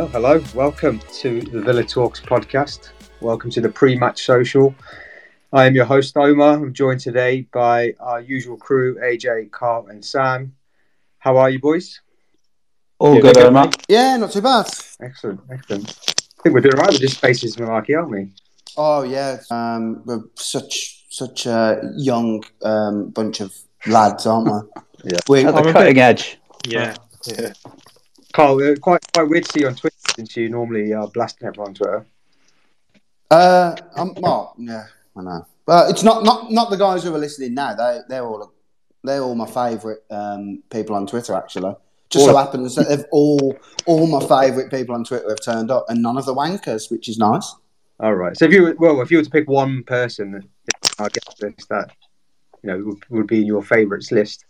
Well, hello. Welcome to the Villa Talks podcast. Welcome to the pre-match social. I am your host, Omar. I'm joined today by our usual crew, AJ, Carl and Sam. How are you, boys? All good, Omar. Yeah, not too bad. Excellent, excellent. I think we're doing all right with this spaces malarkey, aren't we? Oh, yeah. We're such a young bunch of lads, aren't we? Yeah. We're at the cutting edge. Yeah. Yeah. Carl, quite weird to see you on Twitter since you normally are blasting everyone on Twitter. Yeah, I know. But it's not the guys who are listening now. They're all my favourite people on Twitter. Actually, just so happens that they've all my favourite people on Twitter have turned up, and none of the wankers, which is nice. All right. So if you were to pick one person, I guess that would be in your favourites list.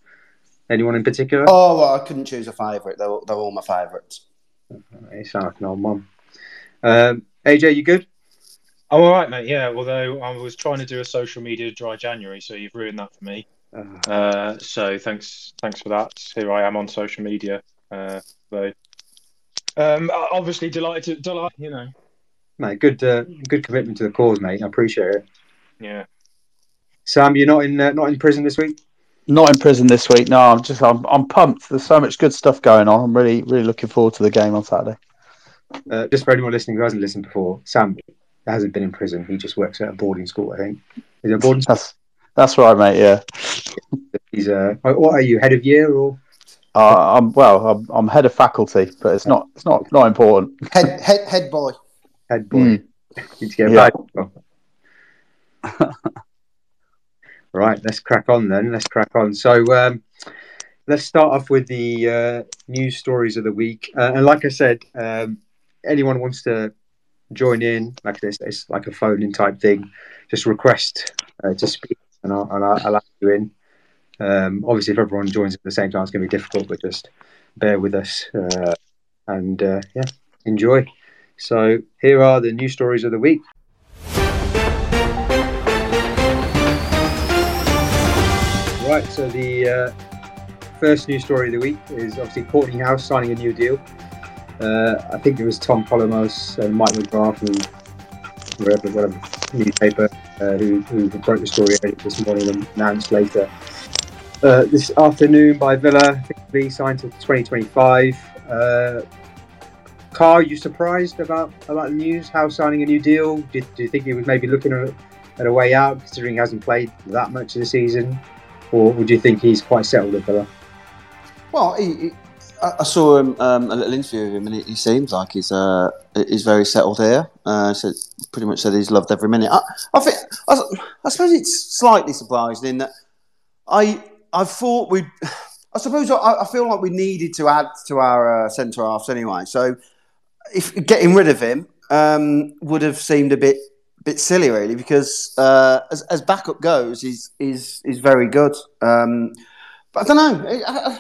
Anyone in particular? Oh, well, I couldn't choose a favourite. They're all my favourites. You sound like an old mum. AJ, you good? I'm all right, mate. Yeah, although I was trying to do a social media dry January, so you've ruined that for me. So thanks for that. Here I am on social media. Obviously delighted. Mate, good commitment to the cause, mate. I appreciate it. Yeah. Sam, you're not in prison this week? Not in prison this week. No, I'm pumped. There's so much good stuff going on. I'm really, really looking forward to the game on Saturday. Just for anyone listening who hasn't listened before, Sam hasn't been in prison. He just works at a boarding school, I think. Is it a boarding school? That's right, mate. Yeah. He's what are you, head of year or? I'm head of faculty, but it's not important. Head boy. Head boy. Need to get back. Right, let's crack on then. So let's start off with the news stories of the week. And like I said, anyone wants to join in, like this, it's like a phone-in type thing. Just request to speak, and I'll ask you in. Obviously, if everyone joins at the same time, it's going to be difficult, but just bear with us and enjoy. So here are the news stories of the week. Right, so the first news story of the week is obviously Courtney Hause signing a new deal. I think it was Tom Polamos and Mike McGrath from whatever newspaper who broke the story this morning and announced later. This afternoon by Villa, I think he signed to 2025. Carl, are you surprised about the news? Hause signing a new deal? Do you think he was maybe looking at a way out, considering he hasn't played that much of the season? Or would you think he's quite settled at Villa? Well, I saw him, a little interview with him, and he seems like he's very settled here. So pretty much said he's loved every minute. I suppose it's slightly surprising in that I thought we. I suppose I feel like we needed to add to our centre halves anyway. So if getting rid of him would have seemed a bit silly, really, because as backup goes, he's very good. But I don't know.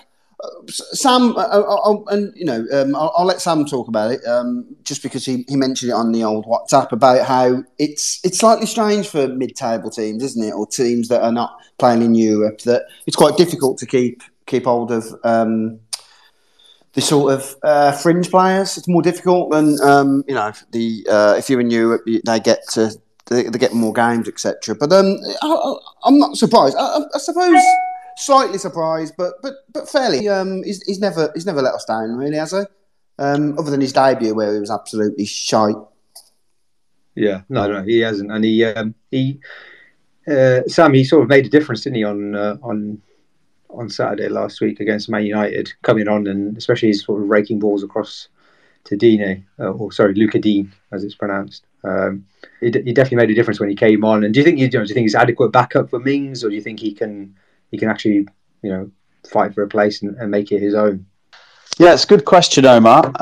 Sam, I'll let Sam talk about it. Just because he mentioned it on the old WhatsApp about how it's slightly strange for mid-table teams, isn't it, or teams that are not playing in Europe, that it's quite difficult to keep hold of the sort of fringe players. It's more difficult than if you're in Europe, they get more games, etc. But I'm not surprised. I suppose slightly surprised, but fairly. He's never let us down, really, has he? Other than his debut, where he was absolutely shite. Yeah, no, he hasn't, and Sam, he sort of made a difference, didn't he, on Saturday last week against Man United, coming on and especially his sort of raking balls across to Digne, Lucas Digne, as it's pronounced. He definitely made a difference when he came on. And do you think he's adequate backup for Mings, or do you think he can actually fight for a place and make it his own? Yeah, it's a good question, Omar.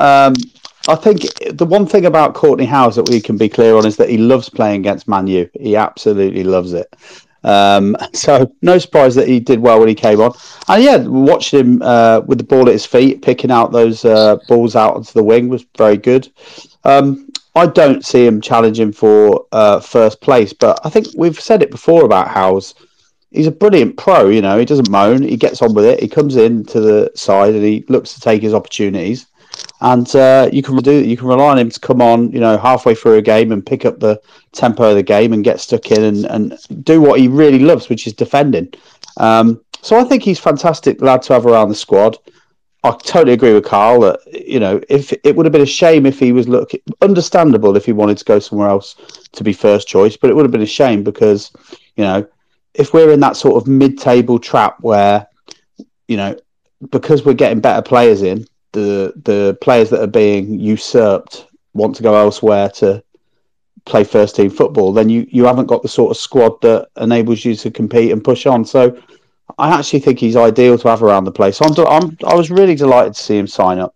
I think the one thing about Courtney Hause that we can be clear on is that he loves playing against Man U. He absolutely loves it. So no surprise that he did well when he came on, and watched him with the ball at his feet, picking out those balls out onto the wing was very good. I don't see him challenging for first place, but I think we've said it before about Hause. He's a brilliant pro. He doesn't moan. He gets on with it. He comes in to the side and he looks to take his opportunities. And you can rely on him to come on, you know, halfway through a game and pick up the tempo of the game and get stuck in and do what he really loves, which is defending. So I think he's a fantastic lad to have around the squad. I totally agree with Carl that, you know, if it would have been a shame if he was understandable if he wanted to go somewhere else to be first choice, but it would have been a shame because, you know, if we're in that sort of mid-table trap where, you know, because we're getting better players in, the players that are being usurped want to go elsewhere to play first team football, then you haven't got the sort of squad that enables you to compete and push on. So I actually think he's ideal to have around the place. So I was really delighted to see him sign up.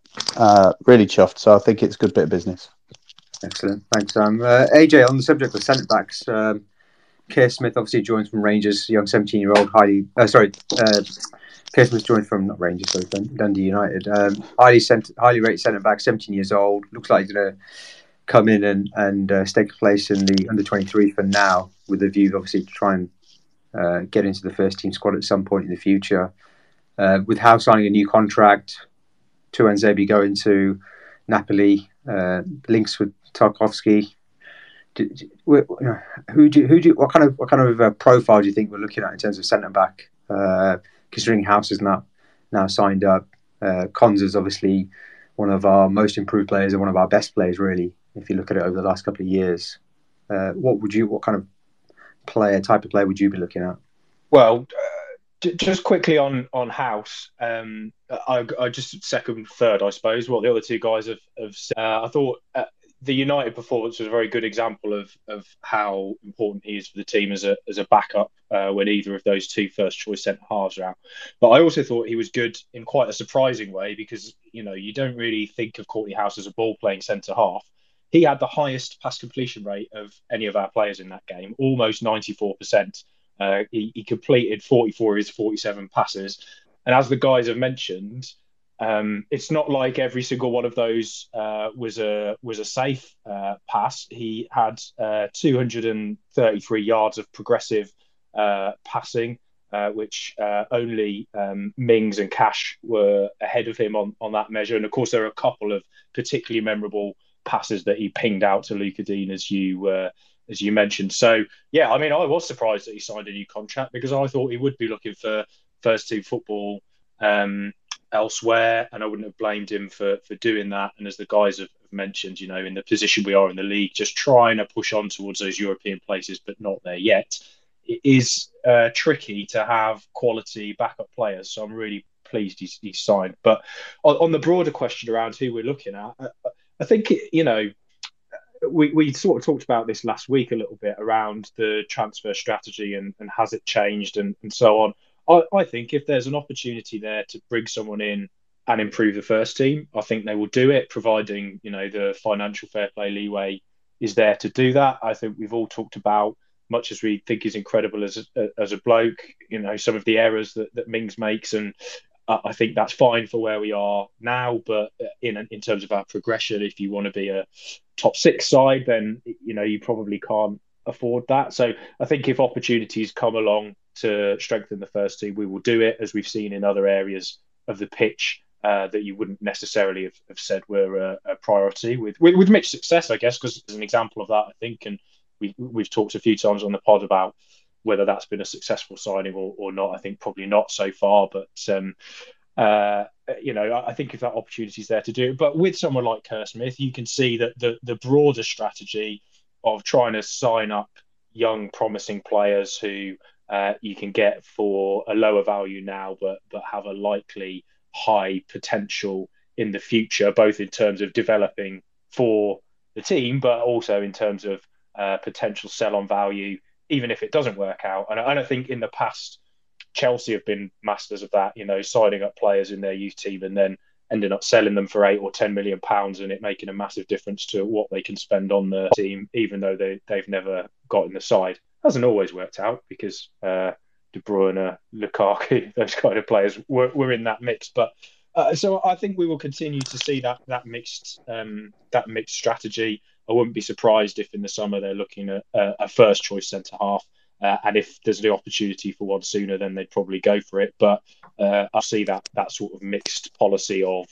Really chuffed. So I think it's a good bit of business. Excellent. Thanks, Sam. AJ, on the subject of centre-backs, Kerr Smith obviously joined from Rangers, young 17-year-old, Kerr Smith joined from, not Rangers, sorry, Dundee United. Highly rated centre-back, 17 years old. Looks like he's going to come in and stake a place in the under-23 for now, with a view, obviously, to try and get into the first-team squad at some point in the future. With House signing a new contract, to Nzebi going to Napoli, links with Tarkowski. What kind of profile do you think we're looking at in terms of centre back? Considering House is not now signed up, Cons is obviously one of our most improved players and one of our best players, really. If you look at it over the last couple of years, what kind of type of player would you be looking at? Well, just quickly on House, I just second, third, I suppose, what the other two guys have said. I thought. The United performance was a very good example of how important he is for the team as a backup when either of those two first choice centre halves are out. But I also thought he was good in quite a surprising way because, you know, you don't really think of Courtney Hause as a ball playing centre half. He had the highest pass completion rate of any of our players in that game, almost 94%. He completed 44 of his 47 passes. And as the guys have mentioned, it's not like every single one of those was a safe pass. He had 233 yards of progressive passing, which only Mings and Cash were ahead of him on that measure. And of course, there are a couple of particularly memorable passes that he pinged out to Lucas Digne, as you mentioned. So, yeah, I mean, I was surprised that he signed a new contract because I thought he would be looking for first-team football elsewhere, and I wouldn't have blamed him for doing that. And as the guys have mentioned, you know, in the position we are in the league, just trying to push on towards those European places, but not there yet. It is tricky to have quality backup players, so I'm really pleased he's signed. But on the broader question around who we're looking at, I think, you know, we sort of talked about this last week a little bit around the transfer strategy and has it changed and so on. I think if there's an opportunity there to bring someone in and improve the first team, I think they will do it, providing, you know, the financial fair play leeway is there to do that. I think we've all talked about, much as we think is incredible as a bloke, you know, some of the errors that Mings makes, and I think that's fine for where we are now. But in terms of our progression, if you want to be a top six side, then, you know, you probably can't afford that. So I think if opportunities come along to strengthen the first team, we will do it, as we've seen in other areas of the pitch that you wouldn't necessarily have said were a priority with much success, I guess, because as an example of that, I think, and we've talked a few times on the pod about whether that's been a successful signing or not. I think probably not so far, but you know, I think if that opportunity is there to do it. But with someone like Kerr Smith, you can see that the broader strategy of trying to sign up young, promising players who you can get for a lower value now, but have a likely high potential in the future, both in terms of developing for the team, but also in terms of potential sell-on value, even if it doesn't work out. And I think in the past, Chelsea have been masters of that, you know, signing up players in their youth team and then ending up selling them for £8 or £10 million and it making a massive difference to what they can spend on the team, even though they've never got in the side. Hasn't always worked out because De Bruyne, Lukaku, those kind of players were in that mix. But so I think we will continue to see that mixed strategy. I wouldn't be surprised if in the summer they're looking at a first choice centre half, and if there's the opportunity for one sooner, then they'd probably go for it. But I see that sort of mixed policy of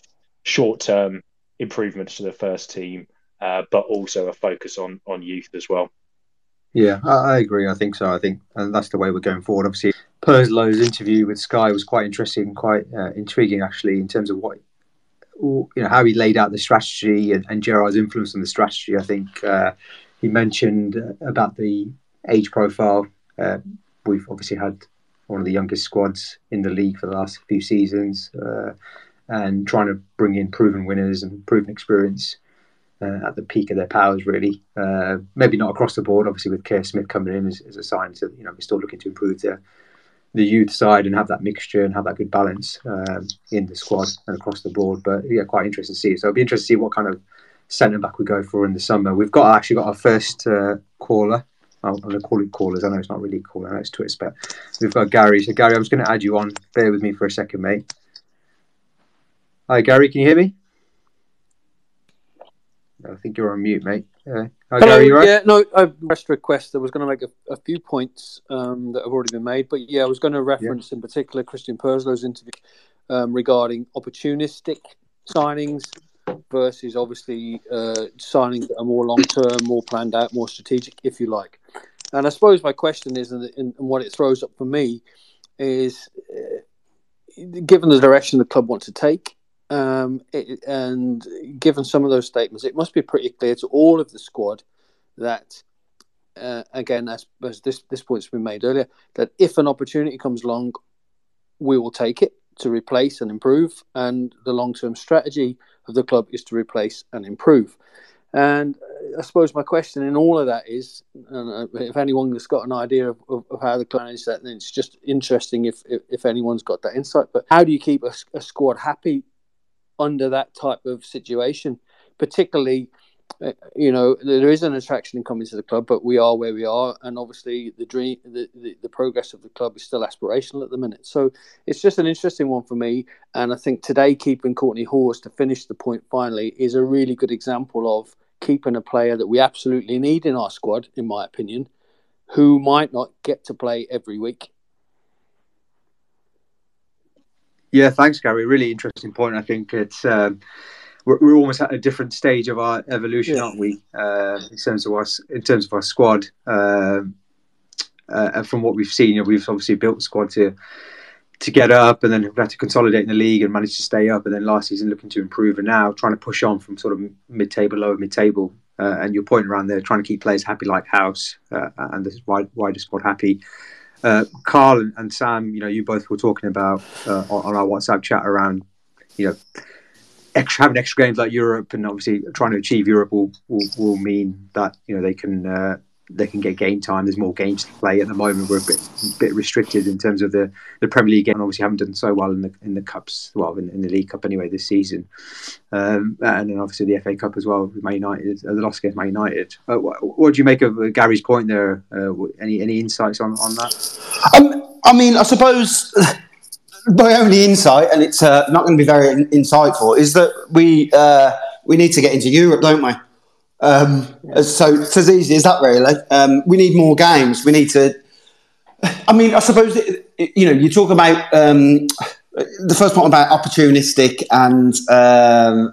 short term improvements to the first team, but also a focus on youth as well. Yeah, I agree. I think so. I think that's the way we're going forward. Obviously, Perslow's interview with Sky was quite interesting, quite intriguing, actually, in terms of what, you know, how he laid out the strategy and Gerrard's influence on the strategy. I think he mentioned about the age profile. We've obviously had one of the youngest squads in the league for the last few seasons, and trying to bring in proven winners and proven experience at the peak of their powers, really. Maybe not across the board, obviously, with Kerr Smith coming in as a sign to, you know, we're still looking to improve the youth side and have that mixture and have that good balance in the squad and across the board. But yeah, quite interesting to see. So it'll be interesting to see what kind of centre-back we go for in the summer. We've got actually got our first caller. I'm going to call it callers. I know it's not really caller. I know it's Twitter, but we've got Gary. So Gary, I'm just going to add you on. Bear with me for a second, mate. Hi, Gary. Can you hear me? I think you're on mute, mate. Hi, hello, Gary. You right? Yeah, no. I just request. I was going to make a few points that have already been made, but yeah, I was going to reference in particular Christian Perslow's interview regarding opportunistic signings versus obviously signings that are more long-term, more planned out, more strategic, if you like. And I suppose my question is, and what it throws up for me, is given the direction the club wants to take, and given some of those statements, it must be pretty clear to all of the squad that, again, as this point's been made earlier, that if an opportunity comes along, we will take it to replace and improve, and the long-term strategy of the club is to replace and improve. And I suppose my question in all of that is, and if anyone has got an idea of how the club manages that, then it's just interesting if anyone's got that insight. But how do you keep a squad happy under that type of situation? Particularly, you know, there is an attraction in coming to the club, but we are where we are, and obviously the progress of the club is still aspirational at the minute. So it's just an interesting one for me, and I think today keeping Courtney Hause, to finish the point finally, is a really good example of keeping a player that we absolutely need in our squad, in my opinion, who might not get to play every week. Yeah, thanks, Gary. Really interesting point. I think it's... We're almost at a different stage of our evolution, aren't we? In terms of our squad, and from what we've seen, you know, we've obviously built a squad to get up, and then we've had to consolidate in the league and manage to stay up, and then last season looking to improve, and now trying to push on from sort of mid-table, lower mid-table. And your point around there, trying to keep players happy like House, and the wider squad happy. Carl and Sam, you know, you both were talking about on our WhatsApp chat around, you know, having extra games like Europe, and obviously trying to achieve Europe will mean that, you know, they can get game time. There's more games to play. At the moment, we're a bit restricted in terms of the Premier League game, and obviously haven't done so well in the cups, well, in the League Cup anyway this season, and then obviously the FA Cup as well with Man United, the loss against Man United. What do you make of Gary's point there? Any insights on that? I mean, I suppose. My only insight, and it's not going to be very insightful, is that we need to get into Europe, don't we? So it's as easy as that, really. We need more games. We need to... I mean, I suppose, you know, you talk about... the first point about opportunistic and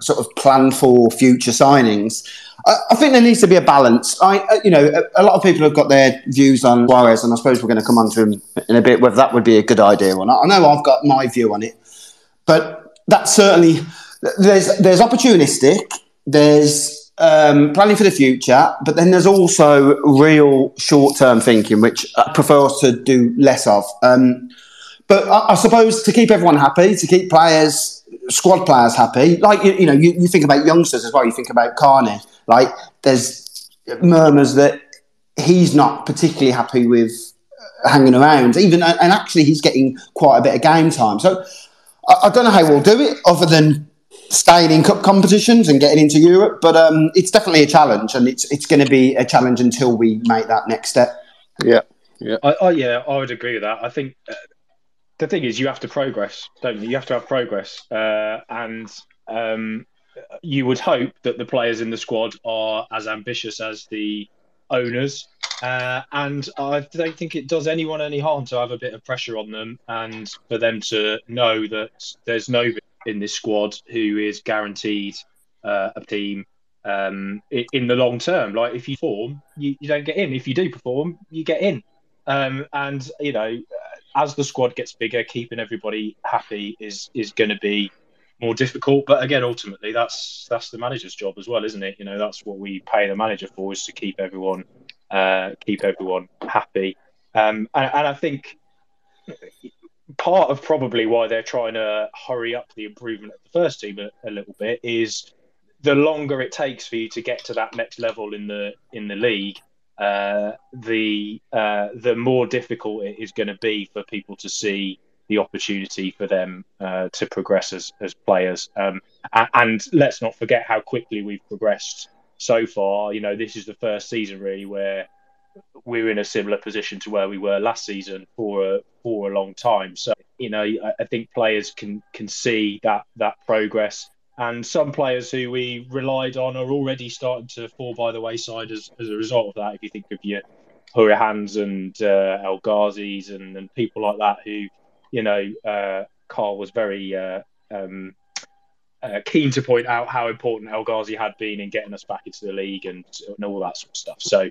sort of plan for future signings. I think there needs to be a balance. You know, a lot of people have got their views on Suarez, and I suppose we're going to come on to him in a bit, whether that would be a good idea or not. I know I've got my view on it, but that's certainly... There's opportunistic, there's planning for the future, but then there's also real short-term thinking, which I prefer us to do less of. But I suppose to keep everyone happy, to keep squad players happy, like, you know, you think about youngsters as well. You think about Carney. Like, there's murmurs that he's not particularly happy with hanging around, even, and actually he's getting quite a bit of game time. So I don't know how we'll do it other than staying in cup competitions and getting into Europe. But it's definitely a challenge, and it's going to be a challenge until we make that next step. Yeah. I would agree with that. I think. The thing is, you have to progress, don't you? You have to have progress. And you would hope that the players in the squad are as ambitious as the owners. And I don't think it does anyone any harm to have a bit of pressure on them, and for them to know that there's nobody in this squad who is guaranteed of team in the long term. Like, if you perform, you don't get in. If you do perform, you get in. And, you know, as the squad gets bigger, keeping everybody happy is going to be more difficult. But again, ultimately, that's the manager's job as well, isn't it? You know, that's what we pay the manager for, is to keep everyone happy. And I think part of probably why they're trying to hurry up the improvement of the first team a little bit is the longer it takes for you to get to that next level in the league, the more difficult it is going to be for people to see the opportunity for them to progress as players. And let's not forget how quickly we've progressed so far. You know, this is the first season really where we're in a similar position to where we were last season for a long time. So, you know, I think players can see that progress. And some players who we relied on are already starting to fall by the wayside as a result of that. If you think of your Hurahans and El Ghazis and people like that who, you know, Carl was very keen to point out how important El Ghazi had been in getting us back into the league and all that sort of stuff. So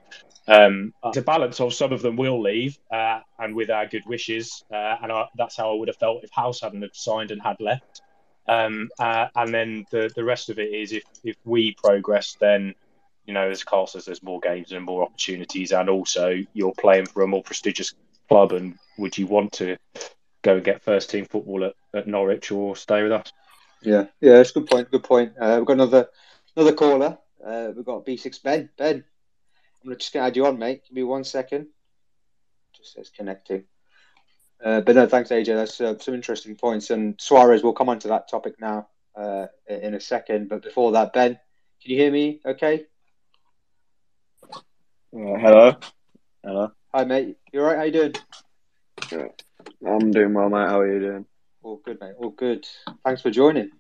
to balance off, some of them will leave and with our good wishes. That's how I would have felt if House hadn't have signed and had left. And then the rest of it is if we progress, then, you know, as Carl says, there's more games and more opportunities. And also you're playing for a more prestigious club. And would you want to go and get first team football at Norwich or stay with us? Yeah, that's a good point. We've got another caller. We've got B6 Ben. Ben, I'm just going to add you on, mate. Give me 1 second. Just says connecting. But no, thanks, AJ. That's some interesting points. And Suarez, we'll come on to that topic now in a second. But before that, Ben, can you hear me okay? Hello. Hi, mate. You all right? How you doing? Good. I'm doing well, mate. How are you doing? All good, mate. All good. Thanks for joining.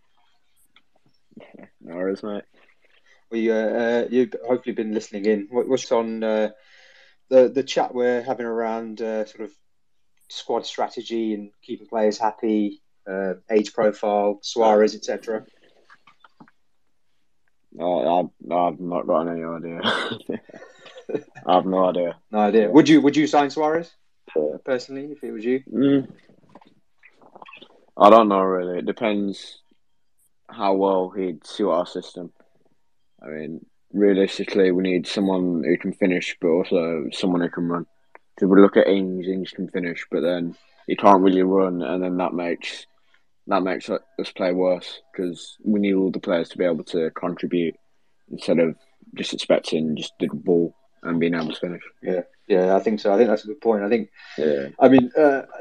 No worries, mate. Well, you've hopefully been listening in. What's on the chat we're having around sort of squad strategy and keeping players happy, age profile, Suarez, etc.? No, I've not got any idea. I have no idea. No idea. Would you sign Suarez personally if it was you? I don't know really. It depends how well he'd suit our system. I mean, realistically, we need someone who can finish, but also someone who can run. Because we look at Ings can finish, but then he can't really run, and then that makes us play worse, because we need all the players to be able to contribute instead of just expecting just the ball and being able to finish. Yeah, I think so. I think that's a good point. I think, yeah. I mean,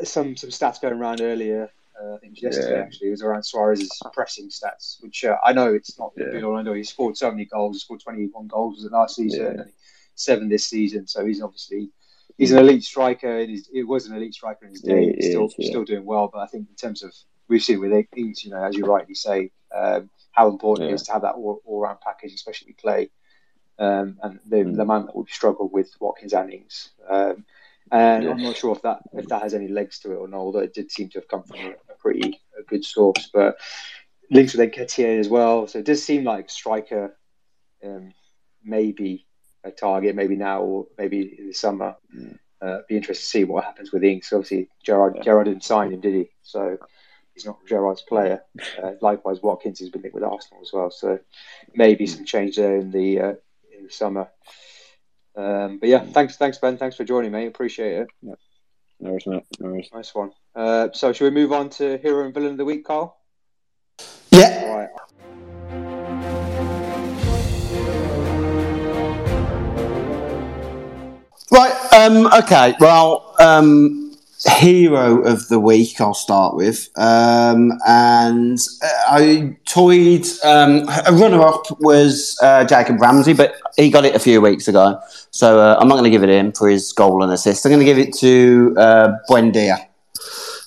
some stats going around earlier, I think yesterday actually, it was around Suarez's pressing stats, which I know it's not good or under. He scored so many goals. He scored 21 goals, was it last season, and 7 this season, so he's obviously... He's an elite striker. It was an elite striker in his day. He's still doing well. But I think in terms of, we've seen with Ings, you know, as you rightly say, how important it is to have that all-round package, especially play. And the man that would struggle with Watkins and Ings. And I'm not sure if that has any legs to it or not, although it did seem to have come from a good source. But links with Nketiah as well. So it does seem like striker maybe... a target, maybe now or maybe in the summer. Be interested to see what happens with Ings. Obviously, Gerrard didn't sign him, did he? So he's not Gerrard's player. Likewise, Watkins has been linked with Arsenal as well. So maybe some change there in the summer. But yeah, thanks Ben. Thanks for joining, mate. Appreciate it. Yeah. No worries, mate. No worries. Nice one. So should we move on to Hero and Villain of the Week, Carl? Yeah. All right. Right, okay, well, Hero of the Week I'll start with. And I toyed, a runner-up was Jacob Ramsey, but he got it a few weeks ago. So I'm not going to give it him for his goal and assist. I'm going to give it to Buendia,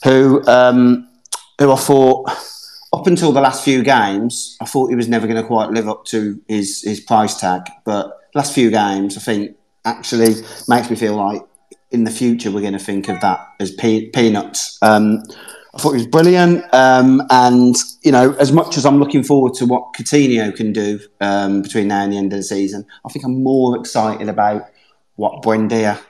who I thought, up until the last few games, I thought he was never going to quite live up to his price tag. But last few games, I think, actually makes me feel like in the future we're going to think of that as peanuts. I thought he was brilliant. And, you know, as much as I'm looking forward to what Coutinho can do between now and the end of the season, I think I'm more excited about what Buendia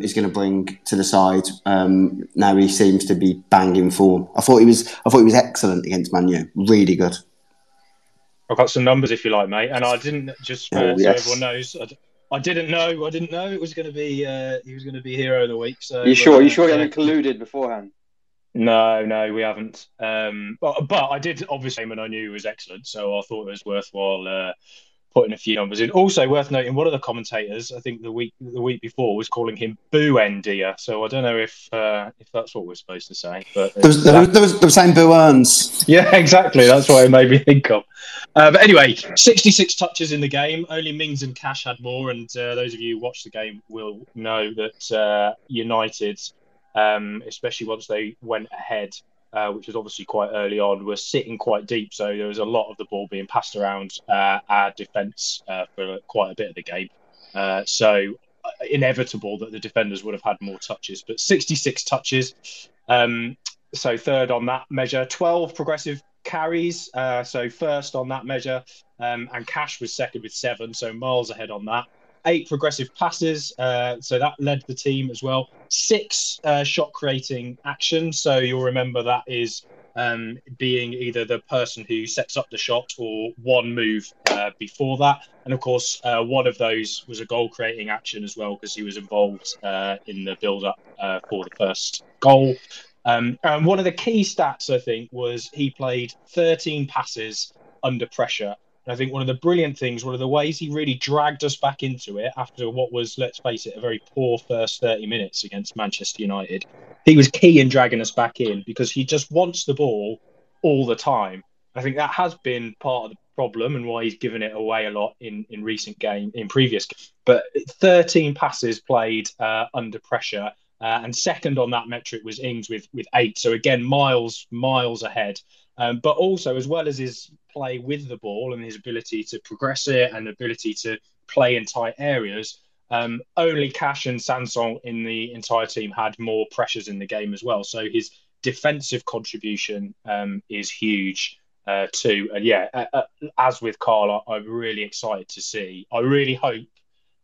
is going to bring to the side. Now he seems to be banging form. I thought he was excellent against Man U. Really good. I've got some numbers if you like, mate. And I didn't just so everyone knows. I didn't know it was going to be he was going to be hero of the week. So Are you sure you haven't colluded beforehand? No, we haven't. But I did obviously, and I knew it was excellent, so I thought it was worthwhile putting a few numbers in. Also worth noting, one of the commentators, I think the week before, was calling him Buendia. So I don't know if that's what we're supposed to say. But they were saying Buens. Yeah, exactly. That's what it made me think of. But anyway, 66 touches in the game. Only Mings and Cash had more. And those of you who watched the game will know that United, especially once they went ahead, which was obviously quite early on, were sitting quite deep. So there was a lot of the ball being passed around our defence for quite a bit of the game. So inevitable that the defenders would have had more touches. But 66 touches. So third on that measure. 12 progressive carries. So first on that measure. And Cash was second with 7. So miles ahead on that. 8 progressive passes, so that led the team as well. 6 shot-creating actions, so you'll remember that is being either the person who sets up the shot or one move before that. And, of course, one of those was a goal-creating action as well because he was involved in the build-up for the first goal. And one of the key stats, I think, was he played 13 passes under pressure. I think one of the brilliant things, one of the ways he really dragged us back into it after what was, let's face it, a very poor first 30 minutes against Manchester United, he was key in dragging us back in because he just wants the ball all the time. I think that has been part of the problem and why he's given it away a lot in recent game, in previous games. But 13 passes played under pressure. And second on that metric was Ings with 8. So again, miles ahead. But also, as well as his play with the ball and his ability to progress it and ability to play in tight areas, only Cash and Sanson in the entire team had more pressures in the game as well. So his defensive contribution is huge too. And yeah, as with Carl, I'm really excited to see. I really hope,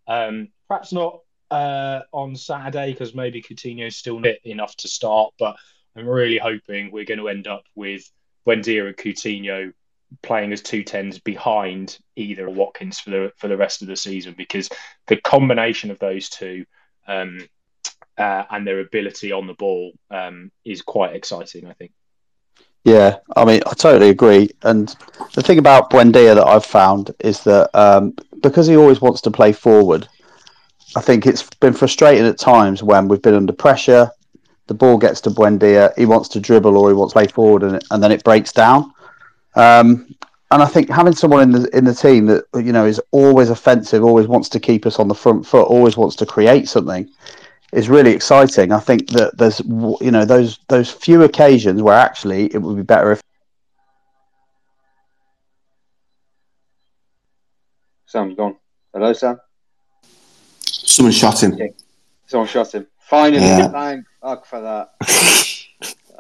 perhaps not on Saturday because maybe Coutinho's still not enough to start, but I'm really hoping we're going to end up with Buendia and Coutinho playing as 2 10s behind either or Watkins for the rest of the season, because the combination of those two and their ability on the ball is quite exciting, I think. Yeah, I mean, I totally agree. And the thing about Buendia that I've found is that because he always wants to play forward, I think it's been frustrating at times when we've been under pressure, the ball gets to Buendia, he wants to dribble or he wants to play forward and then it breaks down. And I think having someone in the team that, you know, is always offensive, always wants to keep us on the front foot, always wants to create something, is really exciting. I think that there's, you know, those few occasions where actually it would be better if Sam's gone. Hello, Sam. Someone shot him. Someone shot him. Finally, thank fuck for that.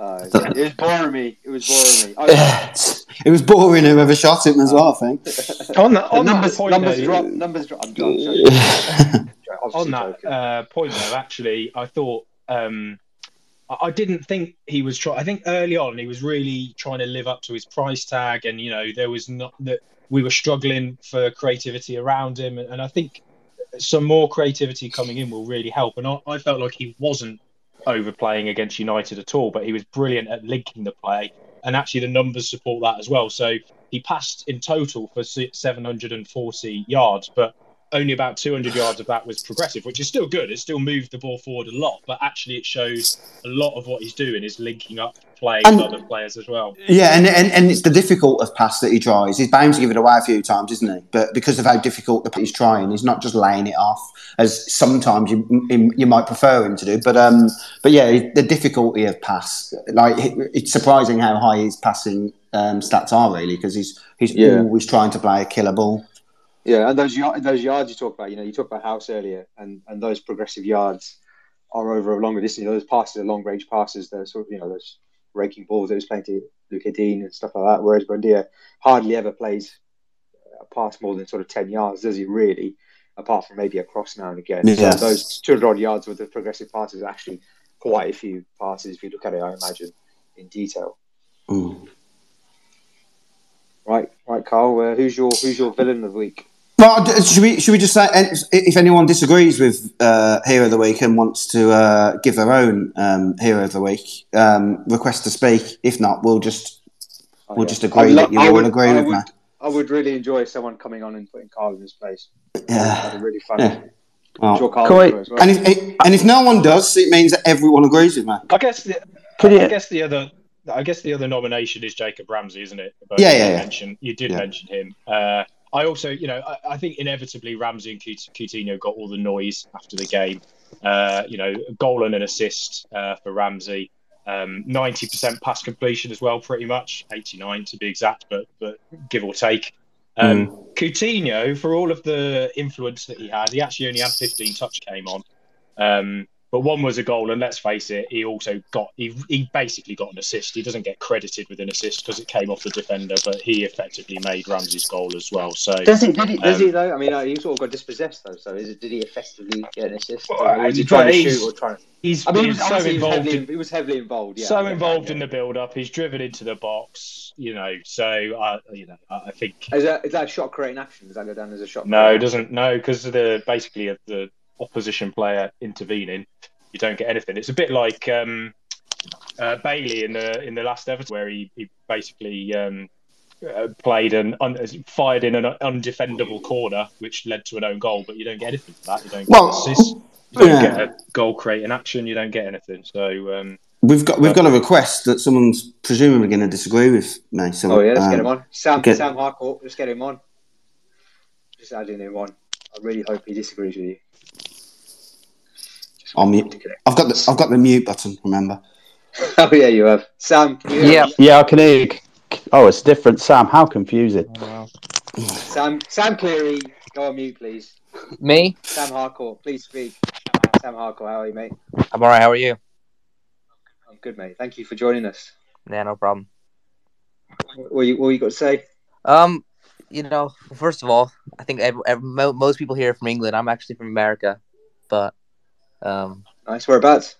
It was boring me. It was boring whoever shot him as well, I think. Numbers drop. I'm joking. On that point, though, actually, I thought I didn't think he was trying. I think early on he was really trying to live up to his price tag, and you know there was not that we were struggling for creativity around him, and I think some more creativity coming in will really help. And I felt like he wasn't overplaying against United at all, but he was brilliant at linking the play, and actually the numbers support that as well. So he passed in total for 740 yards, but only about 200 yards of that was progressive, which is still good. It still moved the ball forward a lot, but actually it shows a lot of what he's doing is linking up play with other players as well. Yeah, and it's the difficult of pass that he tries. He's bound to give it away a few times, isn't he? But because of how difficult the pass he's trying, he's not just laying it off, as sometimes you might prefer him to do. But yeah, the difficulty of pass, like it's surprising how high his passing stats are really, because he's always trying to play a killer ball. Yeah, and those yards you talk about, you know, you talked about House earlier, and those progressive yards are over a longer distance. You know, those passes are long range passes. Those sort of, you know, those raking balls. It was playing to Lucas Digne and stuff like that. Whereas Buendia hardly ever plays a pass more than sort of 10 yards, does he really? Apart from maybe a cross now and again. Yes. So those 200 odd yards with the progressive passes, actually quite a few passes if you look at it, I imagine, in detail. Mm. Right, Carl. Who's your villain of the week? Well, should we just say if anyone disagrees with Hero of the Week and wants to give their own Hero of the Week, request to speak. If not, we'll just agree that you all agree with me. I would really enjoy someone coming on and putting Carl in his place. Yeah, that'd be really fun. Yeah. Well, sure, Carl would as well. And if no one does, it means that everyone agrees with me. I guess the other nomination is Jacob Ramsey, isn't it? But you did mention him. I also, I think inevitably Ramsey and Coutinho got all the noise after the game. Goal and an assist for Ramsey. 90% pass completion as well, pretty much 89 to be exact, but give or take. Coutinho, for all of the influence that he had, he actually only had 15 touch came on. But one was a goal, and let's face it, he basically got an assist. He doesn't get credited with an assist because it came off the defender, but he effectively made Ramsey's goal as well. So does he though? I mean, he sort of got dispossessed though. So did he effectively get an assist? Or was he trying to shoot or trying? He was heavily involved. Yeah, so involved in the build-up. He's driven into the box. I think is that shot creating action? Does that go down as a shot? No, it doesn't. No, because basically the opposition player intervening, you don't get anything. It's a bit like Bailey in the last Everton, where he basically played and fired in an undefendable corner, which led to an own goal. But you don't get anything for that. You don't get an assist. You don't get a goal creating action. You don't get anything. So we've got a request that someone's presumably going to disagree with me. So let's get him on. Sam Harcourt, let's get him on. Just adding him on. I really hope he disagrees with you. I'll mute. I've got the mute button. Remember? Oh yeah, you have. Sam. Yeah, I can hear you. Oh, it's different, Sam. How confusing. Oh, wow. Sam Cleary, go on mute, please. Me? Sam Harcourt, please speak. Sam Harcourt, how are you, mate? I'm all right. How are you? I'm good, mate. Thank you for joining us. Yeah, no problem. What you got to say? First of all, I think most people here are from England. I'm actually from America, but. Nice. Whereabouts?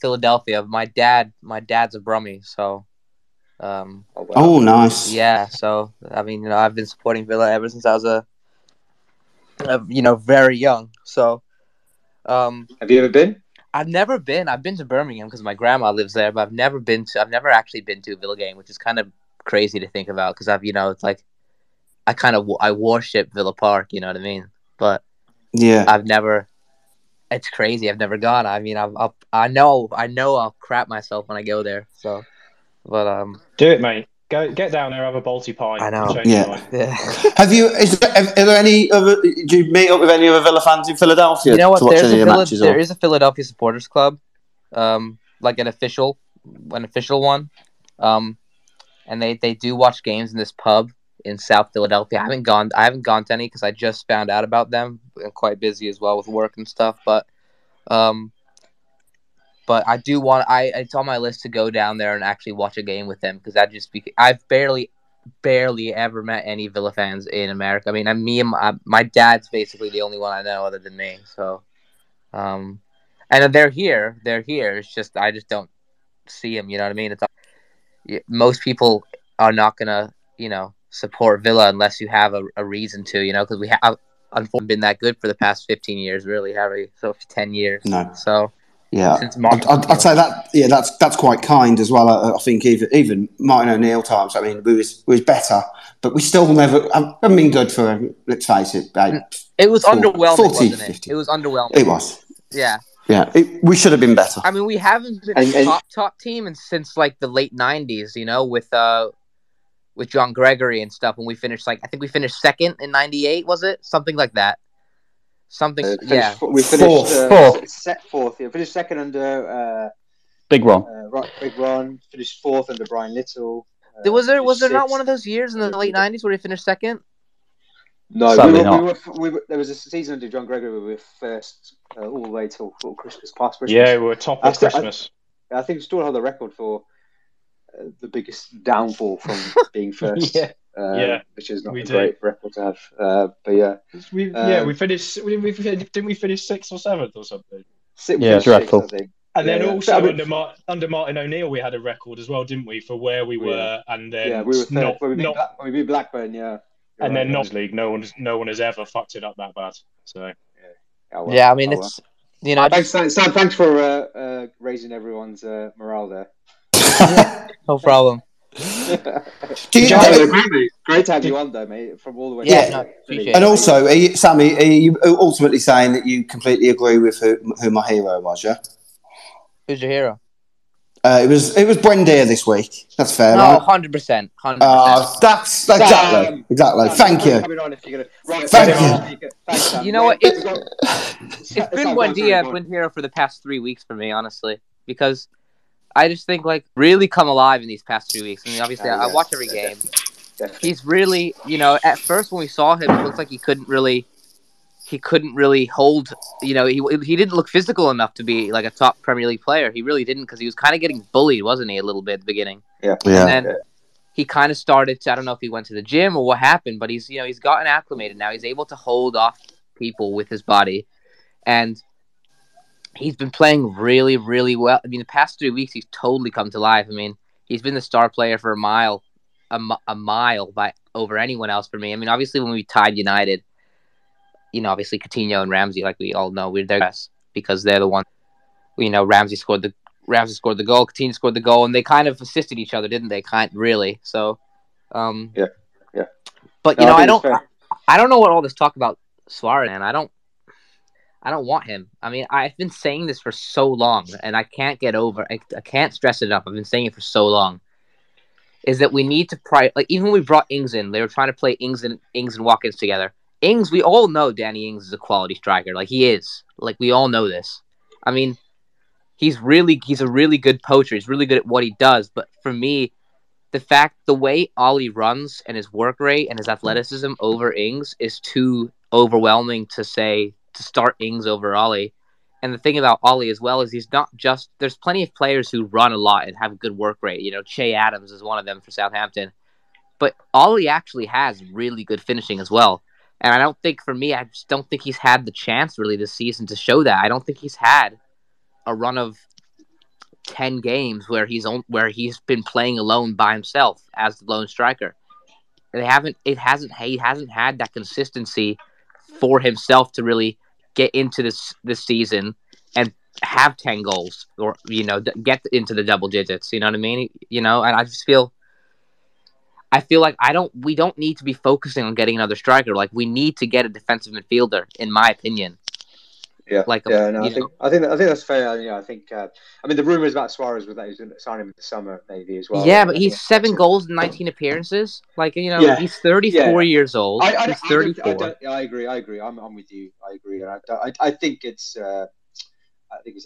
Philadelphia. My dad's a Brummie, so. Nice. Yeah. So I've been supporting Villa ever since I was very young. So. Have you ever been? I've never been. I've been to Birmingham because my grandma lives there, but I've never actually been to a Villa game, which is kind of crazy to think about because I worship Villa Park. You know what I mean? But. Yeah. I've never. It's crazy. I've never gone. I mean, I know I'll crap myself when I go there. So, but do it, mate. Go get down there, have a balti pie. I know. Yeah. Have you? Are there any other? Do you meet up with any other Villa fans in Philadelphia? You know what? There is a Philadelphia supporters club, like an official one, and they do watch games in this pub in South Philadelphia. I haven't gone to any because I just found out about them. I'm quite busy as well with work and stuff, but I do want. It's on my list to go down there and actually watch a game with them because I've barely ever met any Villa fans in America. I mean, my dad's basically the only one I know other than me. So, and they're here. It's just I just don't see them. You know what I mean? Most people are not gonna support Villa unless you have a reason to, because we have unfortunately been that good for the past 15 years, really, have we? So 10 years. No. So yeah, since Martin I'd say that. Yeah, that's quite kind as well. I think even Martin O'Neill times. I mean, we was better, but we still never haven't been good for. Let's face it, it was underwhelming. 40, wasn't it? 50. It was underwhelming. It was. Yeah. Yeah, we should have been better. I mean, we haven't been top team since like the late 90s. With John Gregory and stuff, and we finished I think we finished second in 98, was it? Something like that. We finished fourth. Yeah, finished second under Big Ron. Big Ron finished fourth under Brian Little. Was there not one of those years in the late 90s where he finished second? No, there was a season under John Gregory where we were first all the way till Christmas. Yeah, we were top of Christmas. I think we still have the record for. the biggest downfall from being first. Which is not a great record to have. But yeah, we finished. Didn't we finish sixth or seventh or something? Dreadful. And then also under Martin O'Neill, we had a record as well, didn't we, for where we were? And then we were third. When we beat Blackburn, and then not league. No one has ever fucked it up that bad. So I mean, it's you know. Sam, thanks for raising everyone's morale there. No problem. Great to have you on though, mate, from all the way and also Sammy, are you ultimately saying that you completely agree with who my hero was? Who's your hero? It was Buendia this week. That's fair, right? 100%. That's exactly. Thank you. Thank you. You know what? It's been Buendia's hero for the past 3 weeks for me, honestly, because I just think, really come alive in these past 3 weeks. I mean, obviously, I watch every game. Definitely. He's really, at first when we saw him, it looked like he couldn't really hold, he didn't look physical enough to be, a top Premier League player. He really didn't, because he was kind of getting bullied, wasn't he, a little bit at the beginning? Yeah. And then he kind of started to, I don't know if he went to the gym or what happened, but he's, he's gotten acclimated now. He's able to hold off people with his body. And he's been playing really, really well. I mean, the past 3 weeks, he's totally come to life. I mean, he's been the star player for a mile by over anyone else for me. I mean, obviously, when we tied United, obviously Coutinho and Ramsey, we all know, we're their best because they're the one. Ramsey scored the goal, Coutinho scored the goal, and they kind of assisted each other, didn't they? Kind of, really. So, yeah. But I don't know what all this talk about Suarez, man. I don't want him. I mean, I've been saying this for so long, and I can't get over it. I can't stress it enough. I've been saying it for so long. Is that we need to even when we brought Ings in, they were trying to play Ings and Watkins together. Ings, we all know Danny Ings is a quality striker. He is. We all know this. I mean, he's a really good poacher. He's really good at what he does. But for me, the way Ollie runs and his work rate and his athleticism over Ings is too overwhelming to say, to start Ings over Ollie. And the thing about Ollie as well is he's not just... There's plenty of players who run a lot and have a good work rate. Che Adams is one of them for Southampton. But Ollie actually has really good finishing as well. And I just don't think he's had the chance really this season to show that. I don't think he's had a run of 10 games where he's been playing alone by himself as the lone striker. He hasn't had that consistency for himself to really get into this season and have 10 goals or, get into the double digits. You know what I mean? And I just feel, we don't need to be focusing on getting another striker. We need to get a defensive midfielder, in my opinion. I think that's fair. The rumors about Suarez was that he's going to sign him in the summer, maybe as well. Yeah, but he's 7 goals and 19 appearances. He's 34 years old. He's 34. I agree. I'm with you. I agree, and I think it's a